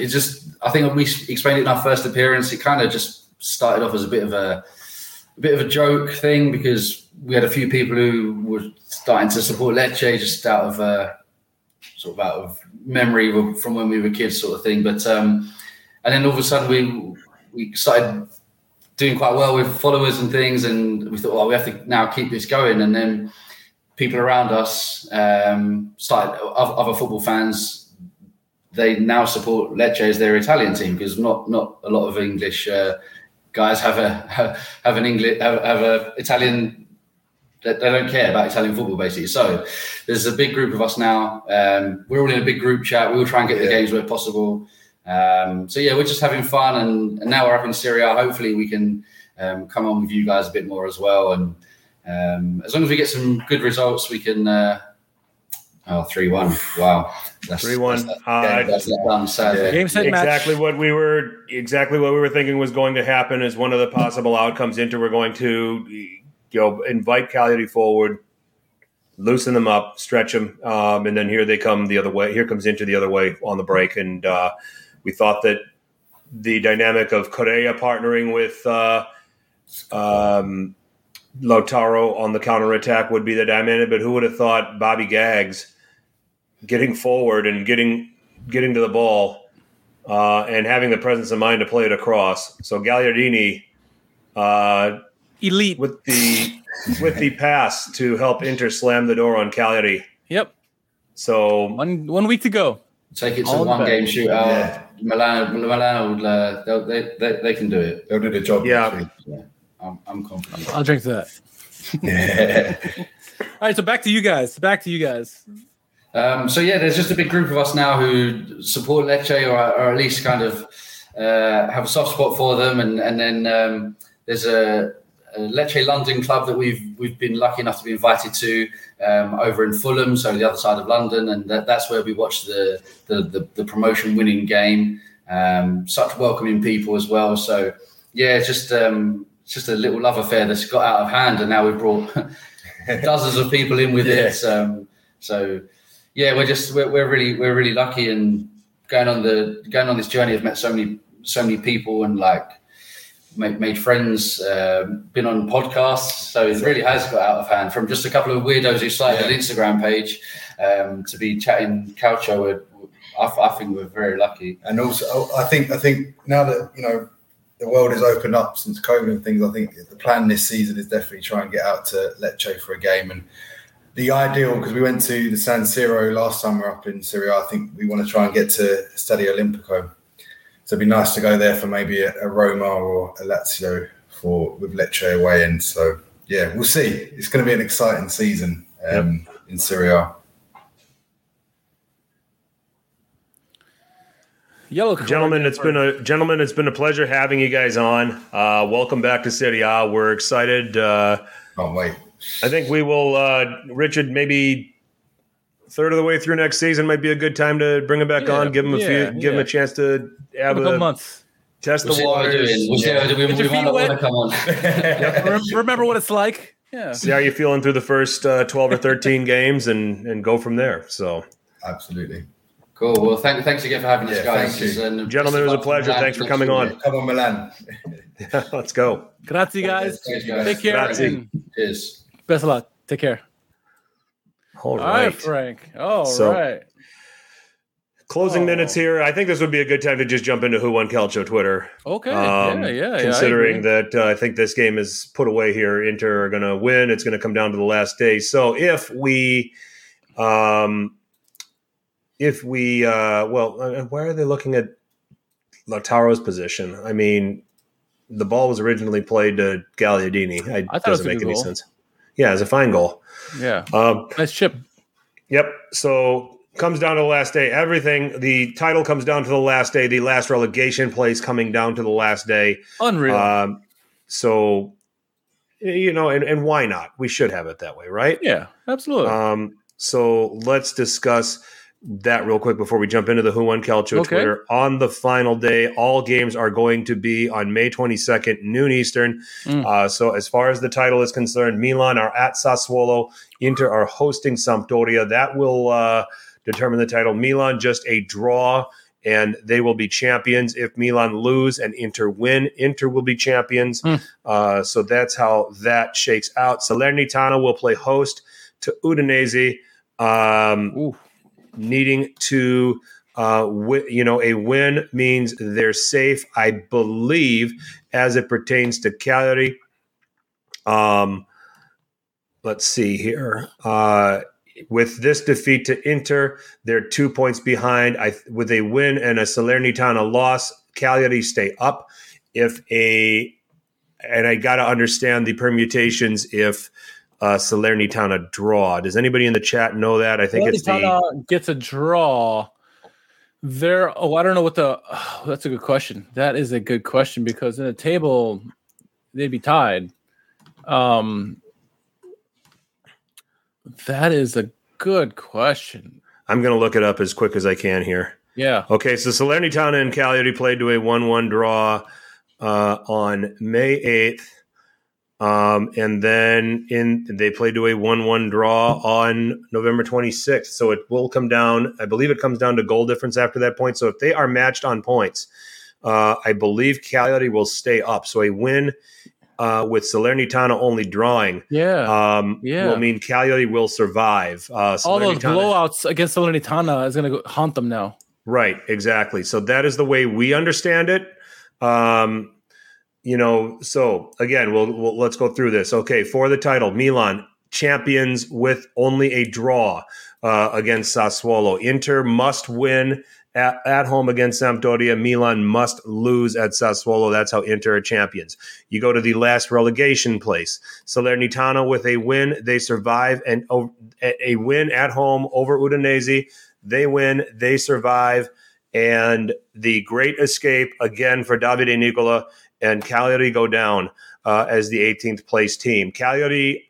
It's just, I think we explained it in our first appearance. It kind of just started off as a bit of a joke thing because we had a few people who were starting to support Lecce just out of memory from when we were kids, sort of thing. But and then all of a sudden we started doing quite well with followers and things, and we thought, well, we have to now keep this going. And then people around us started, other football fans, they now support Lecce as their Italian team because not a lot of English guys have an Italian, they don't care about Italian football basically. So there's a big group of us now. We're all in a big group chat. We'll try and get the games where possible. We're just having fun, and now we're up in Serie A. Hopefully we can come on with you guys a bit more as well. And as long as we get some good results, we can. 3-1. Wow. 3-1. That's done, sadly. Game set match. Exactly what we were thinking was going to happen is one of the possible outcomes. Inter were going to, invite Cagliari forward, loosen them up, stretch them, and then here they come the other way. Here comes Inter the other way on the break, and we thought that the dynamic of Correa partnering with Lautaro on the counterattack would be the dynamic, but who would have thought Bobby Gaggs getting forward and getting to the ball and having the presence of mind to play it across. So Gagliardini, elite with the pass to help Inter slam the door on Cagliari. Yep. So one week to go. Take it to one game shootout. Yeah. Milan will. They can do it. They'll do the job. Yeah. I'm confident. I'll drink to that. All right. So back to you guys. There's just a big group of us now who support Lecce or at least kind of have a soft spot for them. And then there's a Lecce London club that we've been lucky enough to be invited to over in Fulham, so the other side of London. And that's where we watch the promotion winning game. Such welcoming people as well. So, yeah, it's just a little love affair that's got out of hand. And now we've brought dozens of people in with it. We're really lucky, and going on this journey, I've met so many people and made friends, been on podcasts. So it really has got out of hand from just a couple of weirdos who started an Instagram page to be chatting culture. I think we're very lucky. And also I think now that, the world has opened up since COVID and things, I think the plan this season is definitely try and get out to Lecce for a game. And the ideal, because we went to the San Siro last summer up in Serie A, I think we want to try and get to Stadio Olimpico. So it'd be nice to go there for maybe a Roma or a Lazio with Lecce away. And so, yeah, we'll see. It's going to be an exciting season in Serie A. Gentlemen, it's been a pleasure having you guys on. Welcome back to Serie A. We're excited. Can't wait. I think we will, Richard, maybe third of the way through next season might be a good time to bring him back on, give him a chance to have a month. Test the waters. We might not want to come on. Remember what it's like. Yeah. See how you're feeling through the first 12 or 13 games and go from there. So absolutely. Cool. Well, thanks again for having us, guys. Gentlemen, it was a pleasure. Thanks for coming on. Come on, Milan. Let's go. Grazie, guys. Thanks, guys. Take care. Grazie. Cheers. Best of luck. Take care. All right, Frank. All right. Closing minutes here. I think this would be a good time to just jump into Who Won Calcio Twitter. Okay. Considering that I think this game is put away here. Inter are going to win. It's going to come down to the last day. So if we, why are they looking at Lautaro's position? I mean, the ball was originally played to Gagliardini. It doesn't make any sense. Yeah, it's a fine goal. Yeah. Nice chip. Yep. So comes down to the last day. Everything, the title comes down to the last day. The last relegation plays coming down to the last day. Unreal. So, you know, and why not? We should have it that way, right? Yeah, absolutely. So let's discuss that real quick before we jump into the Who Won Calcio Twitter. On the final day, all games are going to be on May 22nd, noon Eastern. So as far as the title is concerned, Milan are at Sassuolo. Inter are hosting Sampdoria. That will determine the title. Milan just a draw, and they will be champions. If Milan lose and Inter win, Inter will be champions. So that's how that shakes out. Salernitana will play host to Udinese. Needing to, a win means they're safe, I believe, as it pertains to Cagliari. Let's see here. With this defeat to Inter, they're 2 points behind. With a win and a Salernitana loss, Cagliari stay up. And I got to understand the permutations if Salernitana draw. Does anybody in the chat know that? I think Salernitana gets a draw. I don't know what that's a good question. That is a good question because in a table they'd be tied. That is a good question. I'm going to look it up as quick as I can here. Yeah. Okay, so Salernitana and Cagliari played to a 1-1 draw on May 8th. And then they played to a 1-1 draw on November 26th. So it will come down. I believe it comes down to goal difference after that point. So if they are matched on points, I believe Cagliari will stay up. So a win with Salernitana only drawing will mean Cagliari will survive. All those blowouts against Salernitana is going to haunt them now. Right, exactly. So that is the way we understand it. So again, we'll let's go through this. Okay, for the title, Milan champions with only a draw against Sassuolo. Inter must win at home against Sampdoria. Milan must lose at Sassuolo. That's how Inter are champions. You go to the last relegation place. Salernitana with a win, they survive, and a win at home over Udinese. They win, they survive, and the great escape again for Davide Nicola. And Cagliari go down as the 18th place team. Cagliari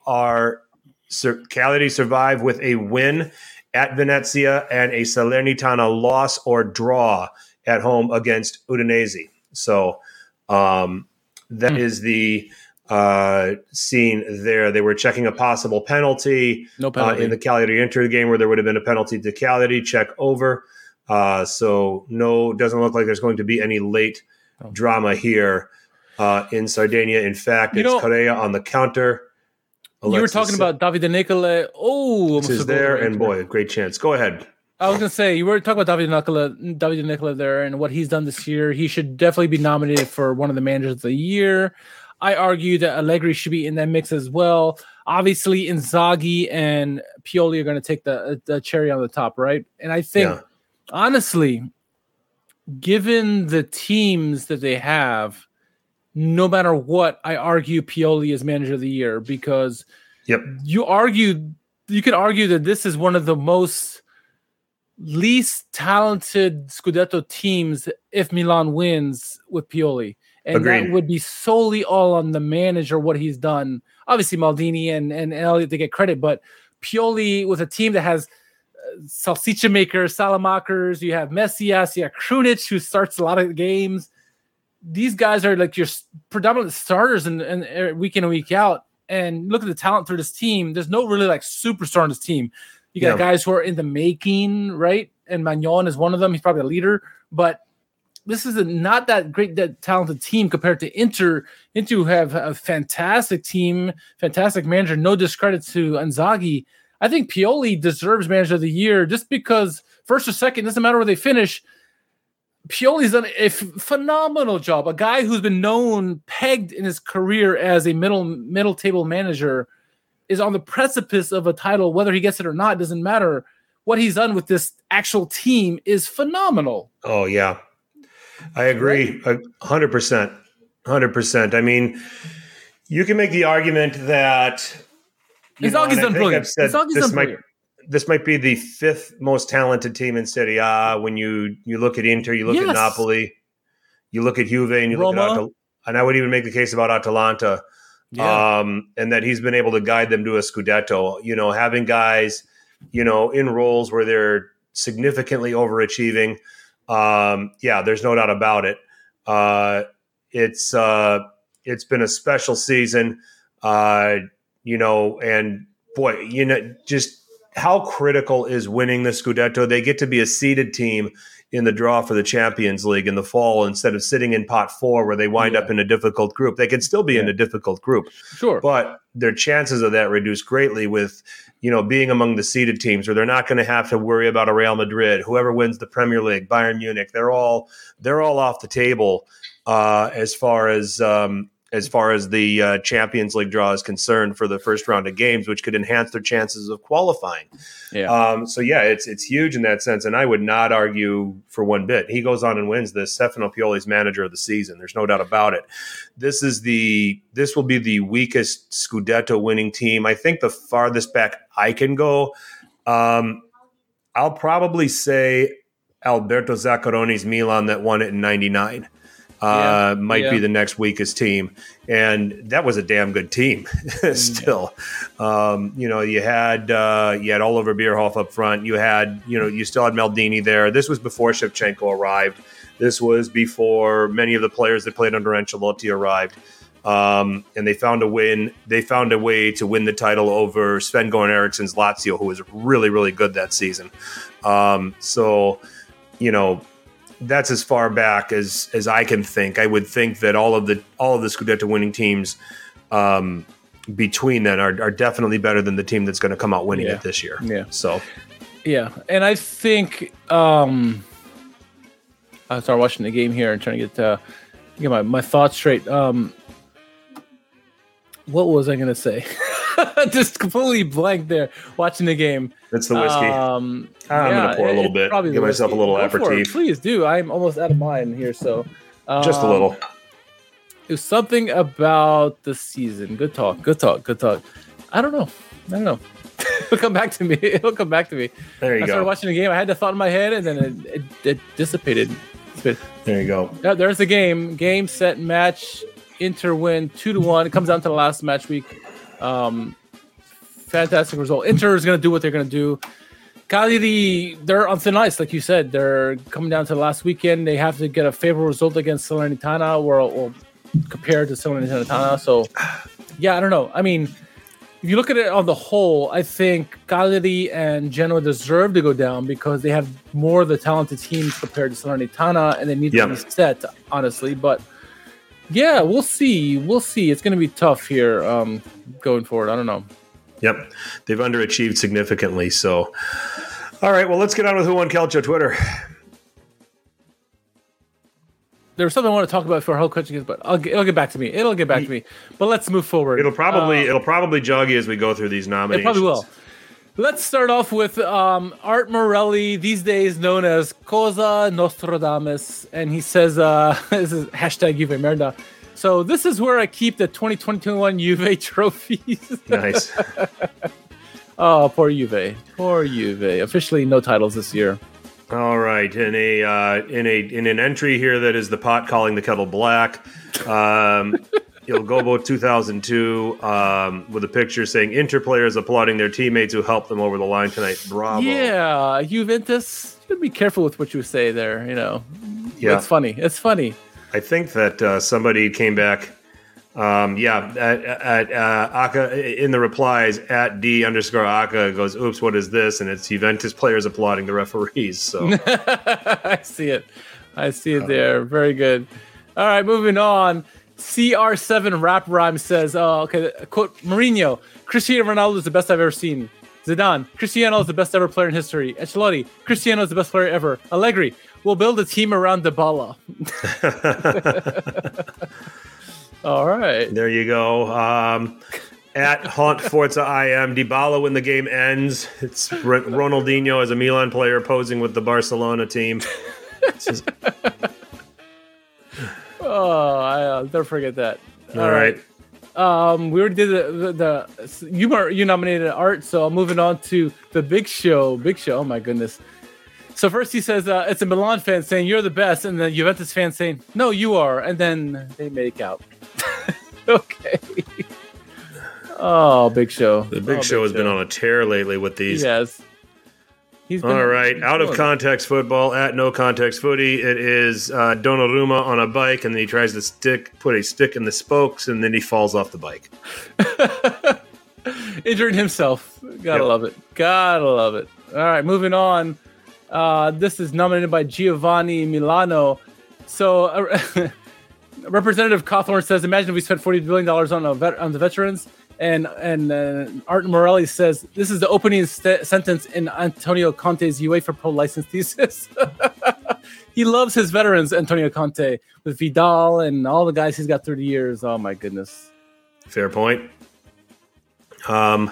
survive with a win at Venezia and a Salernitana loss or draw at home against Udinese. So that is the scene there. They were checking a possible penalty, in the Cagliari-Inter game where there would have been a penalty to Cagliari. Check over. Doesn't look like there's going to be any late drama here. In Sardinia, in fact, it's Correa on the counter. Alexis, you were talking about Davide Nicola. Oh, is there, and boy, a great chance. Go ahead. I was going to say, you were talking about Davide Nicola there and what he's done this year. He should definitely be nominated for one of the managers of the year. I argue that Allegri should be in that mix as well. Obviously, Inzaghi and Pioli are going to take the cherry on the top, right? And I think, honestly, given the teams that they have, no matter what, I argue Pioli is manager of the year because you could argue that this is one of the most least talented Scudetto teams if Milan wins with Pioli. And Agreed. That would be solely all on the manager, what he's done. Obviously, Maldini and Elliott, they get credit, but Pioli with a team that has salsicha makers, salamakers, you have Messias, you have Krunic, who starts a lot of games. These guys are like your predominant starters and week in and week out. And look at the talent through this team. There's no really like superstar on this team. You got guys who are in the making, right? And Magnon is one of them. He's probably a leader. But this is not that great, that talented team compared to Inter. Inter have a fantastic team, fantastic manager. No discredit to Inzaghi. I think Pioli deserves manager of the year just because first or second, doesn't matter where they finish. Pioli's done a phenomenal job. A guy who's been known, pegged in his career as a middle table manager, is on the precipice of a title. Whether he gets it or not, doesn't matter. What he's done with this actual team is phenomenal. Oh, yeah. I agree. 100%. 100%. I mean, you can make the argument that Inzaghi's done brilliant. This might be the fifth most talented team in Serie A. When you look at Inter, you look at Napoli, you look at Juve, and you Roma. Look at Atalanta. And I would even make the case about Atalanta, and that he's been able to guide them to a Scudetto. You know, having guys, you know, in roles where they're significantly overachieving. There's no doubt about it. It's been a special season, and boy, just how critical is winning the Scudetto? They get to be a seeded team in the draw for the Champions League in the fall instead of sitting in pot 4 where they wind up in a difficult group. They can still be in a difficult group. Sure. But their chances of that reduce greatly with, being among the seeded teams where they're not going to have to worry about a Real Madrid, whoever wins the Premier League, Bayern Munich, they're all off the table as far as the Champions League draw is concerned for the first round of games, which could enhance their chances of qualifying. Yeah. It's huge in that sense, and I would not argue for one bit. He goes on and wins this. Stefano Pioli's manager of the season. There's no doubt about it. This will be the weakest Scudetto winning team. I think the farthest back I can go, I'll probably say Alberto Zaccaroni's Milan that won it in 99. Might be the next weakest team. And that was a damn good team still. Yeah. You had Oliver Bierhoff up front. You still had Maldini there. This was before Shevchenko arrived. This was before many of the players that played under Ancelotti arrived. And they found a win. They found a way to win the title over Sven-Goran Eriksson's Lazio, who was really, really good that season. That's as far back as I can think. I would think that all of the Scudetto winning teams between then are definitely better than the team that's going to come out winning it this year. Yeah. So. Yeah, and I think I started watching the game here and trying to get my thoughts straight. What was I going to say? Just completely blank there. Watching the game. That's the whiskey. I'm going to pour a little bit. Give myself a little aperitif. Please do. I'm almost out of mine here, so just a little. It was something about the season. Good talk. I don't know. It'll come back to me. There you go. I started watching the game. I had the thought in my head, and then it dissipated. There you go. Yeah, there's the game. Game, set, match. Inter win 2-1. It comes down to the last match week. Fantastic result. Inter is going to do what they're going to do. Cagliari, they're on thin ice, like you said. They're coming down to the last weekend. They have to get a favorable result against Salernitana, or compared to Salernitana. So, I don't know. I mean, if you look at it on the whole, I think Cagliari and Genoa deserve to go down because they have more of the talented teams compared to Salernitana, and they need to be set, honestly. But yeah, we'll see. It's going to be tough here going forward. I don't know. Yep. They've underachieved significantly. So, all right. Well, let's get on with Who Won Calcio Twitter. There was something I want to talk about for whole coaching, but it'll get back to me. But let's move forward. It'll probably jog you as we go through these nominations. It probably will. Let's start off with Art Morelli, these days known as Cosa Nostradamus, and he says, this is hashtag Juve Merda. So this is where I keep the 2021 Juve trophies. Nice. Oh, poor Juve. Officially no titles this year. All right, in an entry here that is the pot calling the kettle black. Il Gobbo 2002 with a picture saying Inter players applauding their teammates who helped them over the line tonight. Bravo. Yeah, Juventus, you got to be careful with what you say there, Yeah. It's funny. I think that somebody came back, at Aka in the replies, at D_Aka goes, oops, what is this? And it's Juventus players applauding the referees. So I see it there. Very good. All right, moving on. CR7 Rap Rhyme says, quote, Mourinho, Cristiano Ronaldo is the best I've ever seen. Zidane, Cristiano is the best ever player in history. Ancelotti, Cristiano is the best player ever. Allegri, we'll build a team around Dybala. All right. There you go. At Haunt Forza IM, Dybala when the game ends. It's Ronaldinho as a Milan player posing with the Barcelona team. I'll never forget that. All right. We already did the you nominated art, so I'm moving on to the Big Show. Big Show, oh my goodness. So first he says it's a Milan fan saying you're the best, and the Juventus fan saying no, you are, and then they make out. Okay. Oh, Big Show. The Big Show has been on a tear lately with these. Yes. All right, out of context football at no context footy. It is Donnarumma on a bike, and then he tries to put a stick in the spokes, and then he falls off the bike, injuring himself. Gotta love it. All right, moving on. This is nominated by Giovanni Milano. So, Representative Cawthorn says, "Imagine if we spent $40 billion on the veterans." And Art Morelli says, this is the opening sentence in Antonio Conte's UEFA Pro license thesis. He loves his veterans, Antonio Conte, with Vidal and all the guys he's got through the years. Oh, my goodness. Fair point. All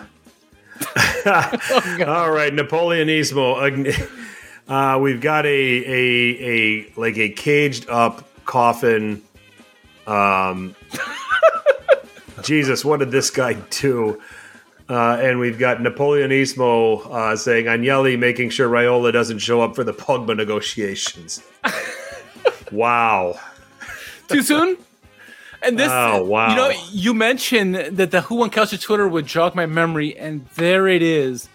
right, Napoleonismo. We've got a caged-up coffin... Jesus, what did this guy do? And we've got Napoleonismo saying Agnelli making sure Raiola doesn't show up for the Pogba negotiations. Wow. Too soon? And this, you know, you mentioned that the Who Won Couch to Twitter would jog my memory, and there it is.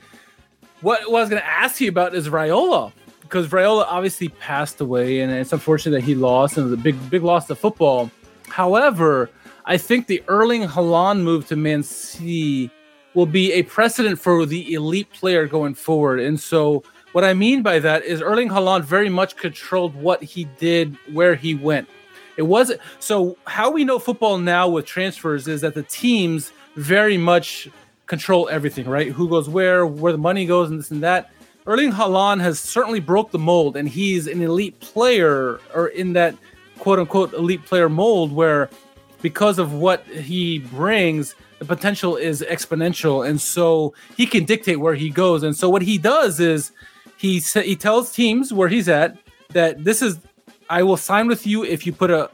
What I was going to ask you about is Raiola, because Raiola obviously passed away, and it's unfortunate that he lost, and it was a big loss to football. However, I think the Erling Haaland move to Man City will be a precedent for the elite player going forward. And so what I mean by that is Erling Haaland very much controlled what he did, where he went. It wasn't so how we know football now with transfers is that the teams very much control everything, right? Who goes where the money goes and this and that. Erling Haaland has certainly broke the mold, and he's an elite player, or in that quote unquote elite player mold, where because of what he brings, the potential is exponential. And so he can dictate where he goes. And so what he does is he tells teams where he's at that this is, I will sign with you if you put a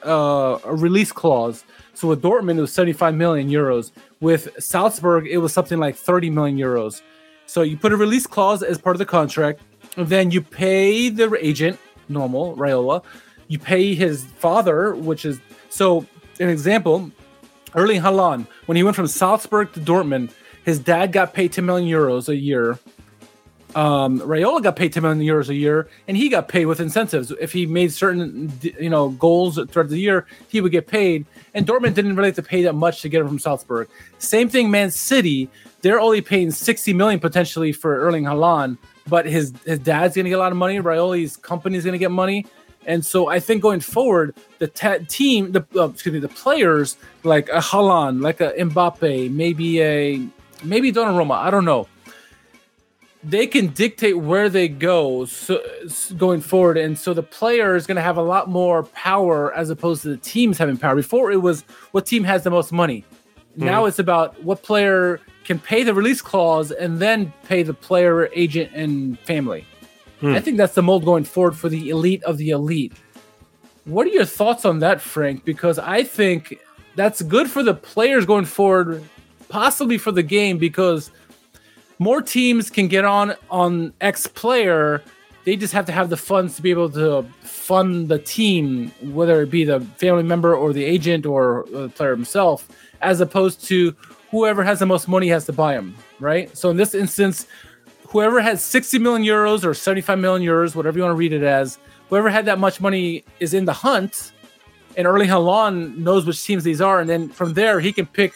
release clause. So with Dortmund, it was 75 million euros. With Salzburg, it was something like 30 million euros. So you put a release clause as part of the contract. And then you pay the agent, normal, Raiola. You pay his father, which is... so. An example, Erling Haaland, when he went from Salzburg to Dortmund, his dad got paid 10 million euros a year. Raiola got paid 10 million euros a year, and he got paid with incentives. If he made certain, goals throughout the year, he would get paid. And Dortmund didn't really have to pay that much to get him from Salzburg. Same thing, Man City. They're only paying 60 million potentially for Erling Haaland, but his dad's going to get a lot of money. Raiola's company's going to get money. And so I think going forward, the players like a Haaland, like a Mbappe, maybe Donnarumma, I don't know. They can dictate where they go going forward, and so the player is going to have a lot more power as opposed to the teams having power. Before it was what team has the most money. Now it's about what player can pay the release clause and then pay the player, agent, and family. I think that's the mold going forward for the elite of the elite. What are your thoughts on that, Frank? Because I think that's good for the players going forward, possibly for the game, because more teams can get on X player. They just have to have the funds to be able to fund the team, whether it be the family member or the agent or the player himself, as opposed to whoever has the most money has to buy them, right? So in this instance... whoever has 60 million euros or 75 million euros, whatever you want to read it as, whoever had that much money is in the hunt, and Erling Haaland knows which teams these are, and then from there he can pick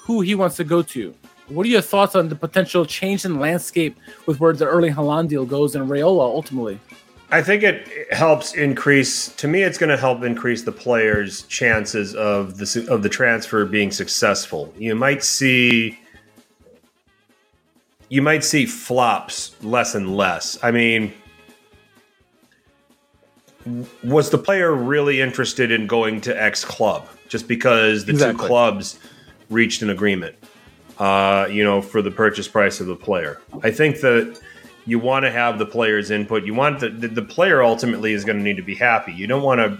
who he wants to go to. What are your thoughts on the potential change in landscape with where the Erling Haaland deal goes and Raiola ultimately? I think it helps increase. To me, it's going to help increase the players' chances of the transfer being successful. You might see. you might see flops less and less. I mean, was the player really interested in going to X club just because the two clubs reached an agreement, for the purchase price of the player? I think that you want to have the player's input. You want the player ultimately is going to need to be happy. You don't want to,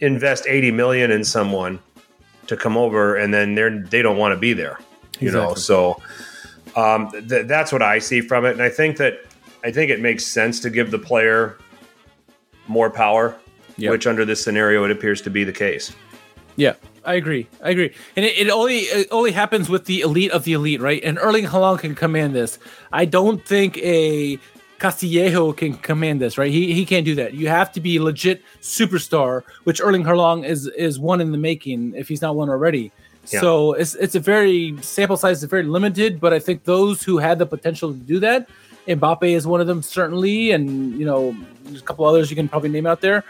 invest $80 million in someone to come over and then they don't want to be there, you know? So that's what I see from it. And I think it makes sense to give the player more power, which under this scenario, it appears to be the case. Yeah, I agree. And it only happens with the elite of the elite, right? And Erling Haaland can command this. I don't think a Castillejo can command this, right? He can't do that. You have to be a legit superstar, which Erling Haaland is one in the making, if he's not one already. Yeah. So it's a very sample size, is very limited, but I think those who had the potential to do that, Mbappe is one of them, certainly, and there's a couple others you can probably name out there.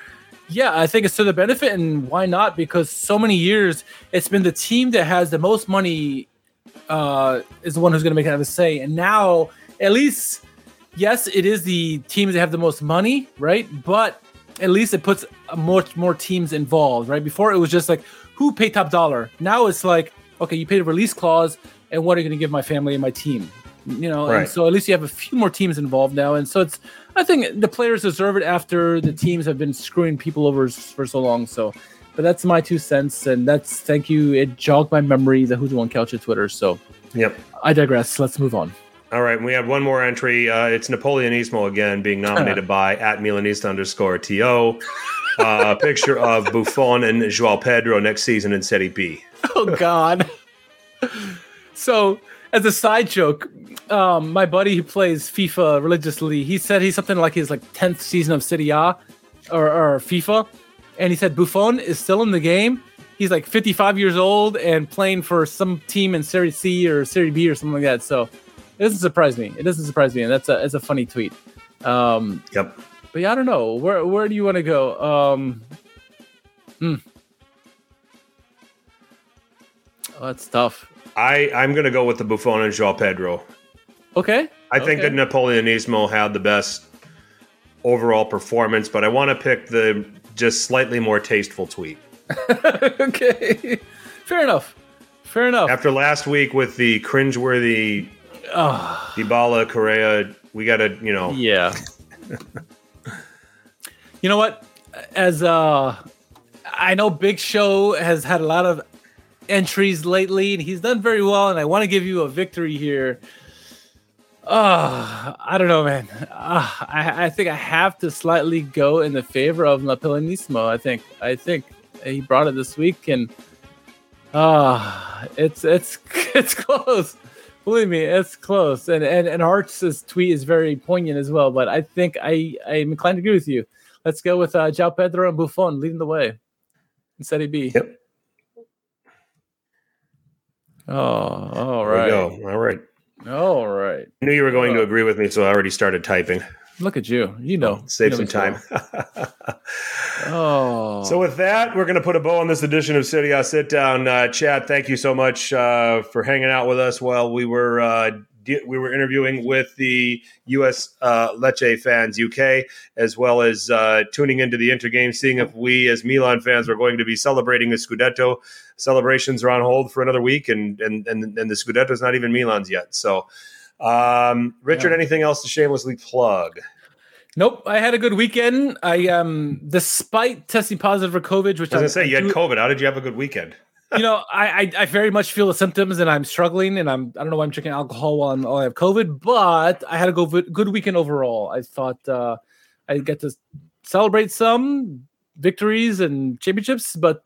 Yeah, I think it's to the benefit, and why not? Because so many years, it's been the team that has the most money is the one who's going to make it have a say. And now, at least, yes, it is the teams that have the most money, right? But at least it puts much more teams involved, right? Before, it was just like, who paid top dollar? Now it's like, okay, you paid a release clause, and what are you going to give my family and my team? Right. And so at least you have a few more teams involved now. And so I think the players deserve it after the teams have been screwing people over for so long. So, but that's my 2 cents. And thank you. It jogged my memory, the Who's on Couch at Twitter. So, yep. I digress. Let's move on. All right. We have one more entry. It's Napoleonismo again being nominated by @Milanista_TO. Picture of Buffon and João Pedro next season in Serie B. Oh, God. So, as a side joke, my buddy who plays FIFA religiously, he said he's something like his 10th season of Serie A or FIFA, and he said Buffon is still in the game. He's 55 years old and playing for some team in Serie C or Serie B or something like that. So it doesn't surprise me. And it's a funny tweet. Yep. But yeah, I don't know. Where do you want to go? Oh, that's tough. I'm going to go with the Buffon and João Pedro. Okay. I think that Napoleonismo had the best overall performance, but I want to pick the just slightly more tasteful tweet. Okay. Fair enough. After last week with the cringeworthy Dybala, Correa, we got to, Yeah. You know what? As I know Big Show has had a lot of entries lately, and he's done very well, and I want to give you a victory here. I don't know, man. I think I have to slightly go in the favor of Napoleonismo. I think he brought it this week, and it's close. Believe me, it's close. And Hartz's tweet is very poignant as well, but I think I'm inclined to agree with you. Let's go with João Pedro and Buffon leading the way in Serie B. Yep. Oh, all right. I knew you were going to agree with me, so I already started typing. Look at you. Save some time. So with that, we're going to put a bow on this edition of City I'll Sit Down. Chad, thank you so much for hanging out with us while we were interviewing with the U.S. Lecce fans UK, as well as tuning into the Intergame, seeing if we as Milan fans were going to be celebrating the Scudetto. Celebrations are on hold for another week, and the Scudetto is not even Milan's yet. So, Richard, anything else to shamelessly plug? Nope. I had a good weekend. I despite testing positive for COVID, which I was going to say, you had COVID. How did you have a good weekend? I very much feel the symptoms, and I'm struggling, and I don't know why I'm drinking alcohol while I have COVID, but I had a good weekend overall. I thought I get to celebrate some victories and championships, but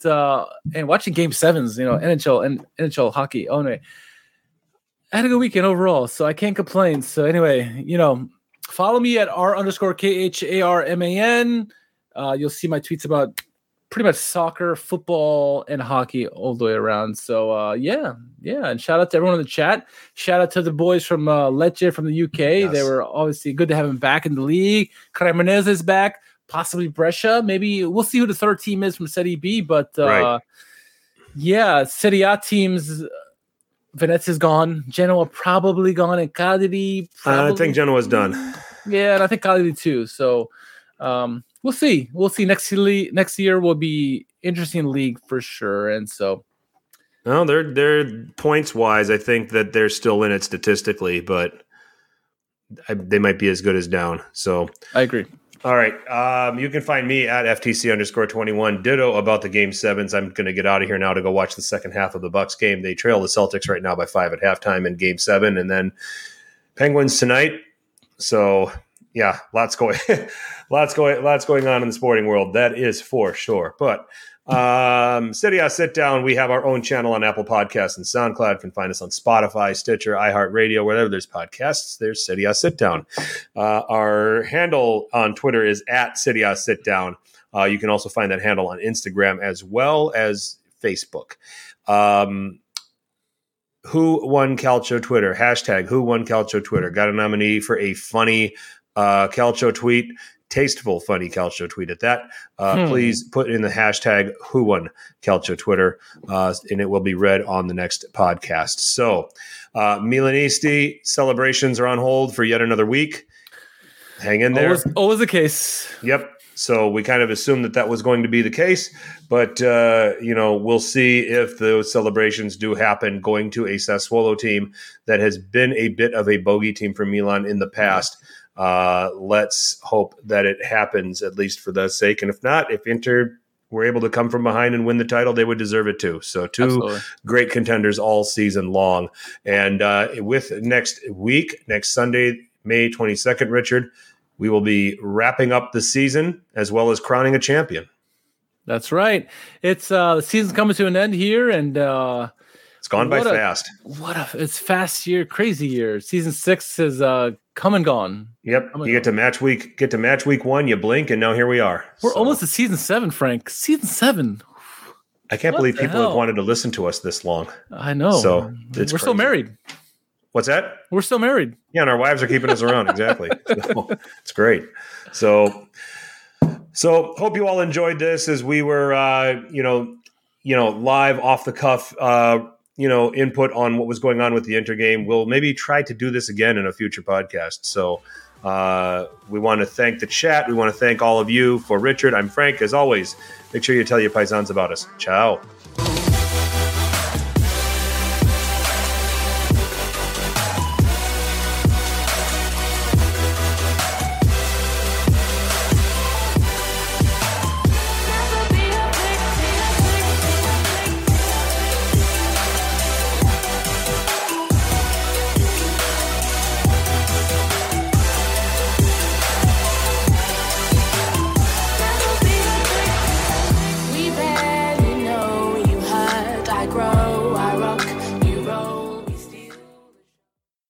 and watching Game 7s, NHL and NHL hockey. Oh, anyway, I had a good weekend overall, so I can't complain. So anyway, follow me at r_KHARMAN. You'll see my tweets about pretty much soccer, football, and hockey all the way around. So, yeah. And shout out to everyone in the chat. Shout out to the boys from Lecce from the UK. Yes. They were obviously good to have them back in the league. Cremonese is back, possibly Brescia. Maybe we'll see who the third team is from Serie B. But, Serie A teams Venezia's gone. Genoa probably gone. And Cagliari probably... I think Genoa's done. Yeah, and I think Cagliari too. So we'll see. We'll see. Next year will be interesting league for sure. And so... No, they're points-wise, I think that they're still in it statistically, but they might be as good as down. So I agree. All right. You can find me at FTC_21. Ditto about the Game 7s. I'm going to get out of here now to go watch the second half of the Bucks game. They trail the Celtics right now by 5 at halftime in Game 7, and then Penguins tonight. So, yeah, lots going on in the sporting world. That is for sure. But – City Sit Down, we have our own channel on Apple Podcasts and SoundCloud. You can find us on Spotify, Stitcher, iHeartRadio, wherever there's podcasts, there's City Sit Down. Our handle on Twitter is at City Sit Down. You can also find that handle on Instagram as well as Facebook. Who Won Calcio Twitter? Hashtag Who Won Calcio Twitter. Got a nominee for a funny Calcio tweet. Tasteful, funny Calcio tweet at that. Please put in the hashtag Who Won Calcio Twitter, and it will be read on the next podcast. So, Milanisti celebrations are on hold for yet another week. Hang in there. Always the case. Yep. So we kind of assumed that was going to be the case, but we'll see if those celebrations do happen. Going to a Sassuolo team that has been a bit of a bogey team for Milan in the past. Let's hope that it happens, at least for their sake. And if not, if Inter were able to come from behind and win the title, they would deserve it too. So two Absolutely. Great contenders all season long. And with next Sunday, May 22nd, Richard, we will be wrapping up the season as well as crowning a champion. That's right. It's the season's coming to an end here, and it's gone by fast. It's fast year, crazy year. Season 6 is come and gone. Yep. You get to match week 1, you blink, and now here we are. We're almost at season 7, Frank. Season 7. I can't believe people have wanted to listen to us this long. I know. So we're still married. What's that? We're still married. Yeah, and our wives are keeping us around. Exactly. So, it's great. So hope you all enjoyed this as we were, live off the cuff, input on what was going on with the Inter game. We'll maybe try to do this again in a future podcast. So we want to thank the chat. We want to thank all of you. For Richard, I'm Frank. As always, make sure you tell your paisans about us. Ciao.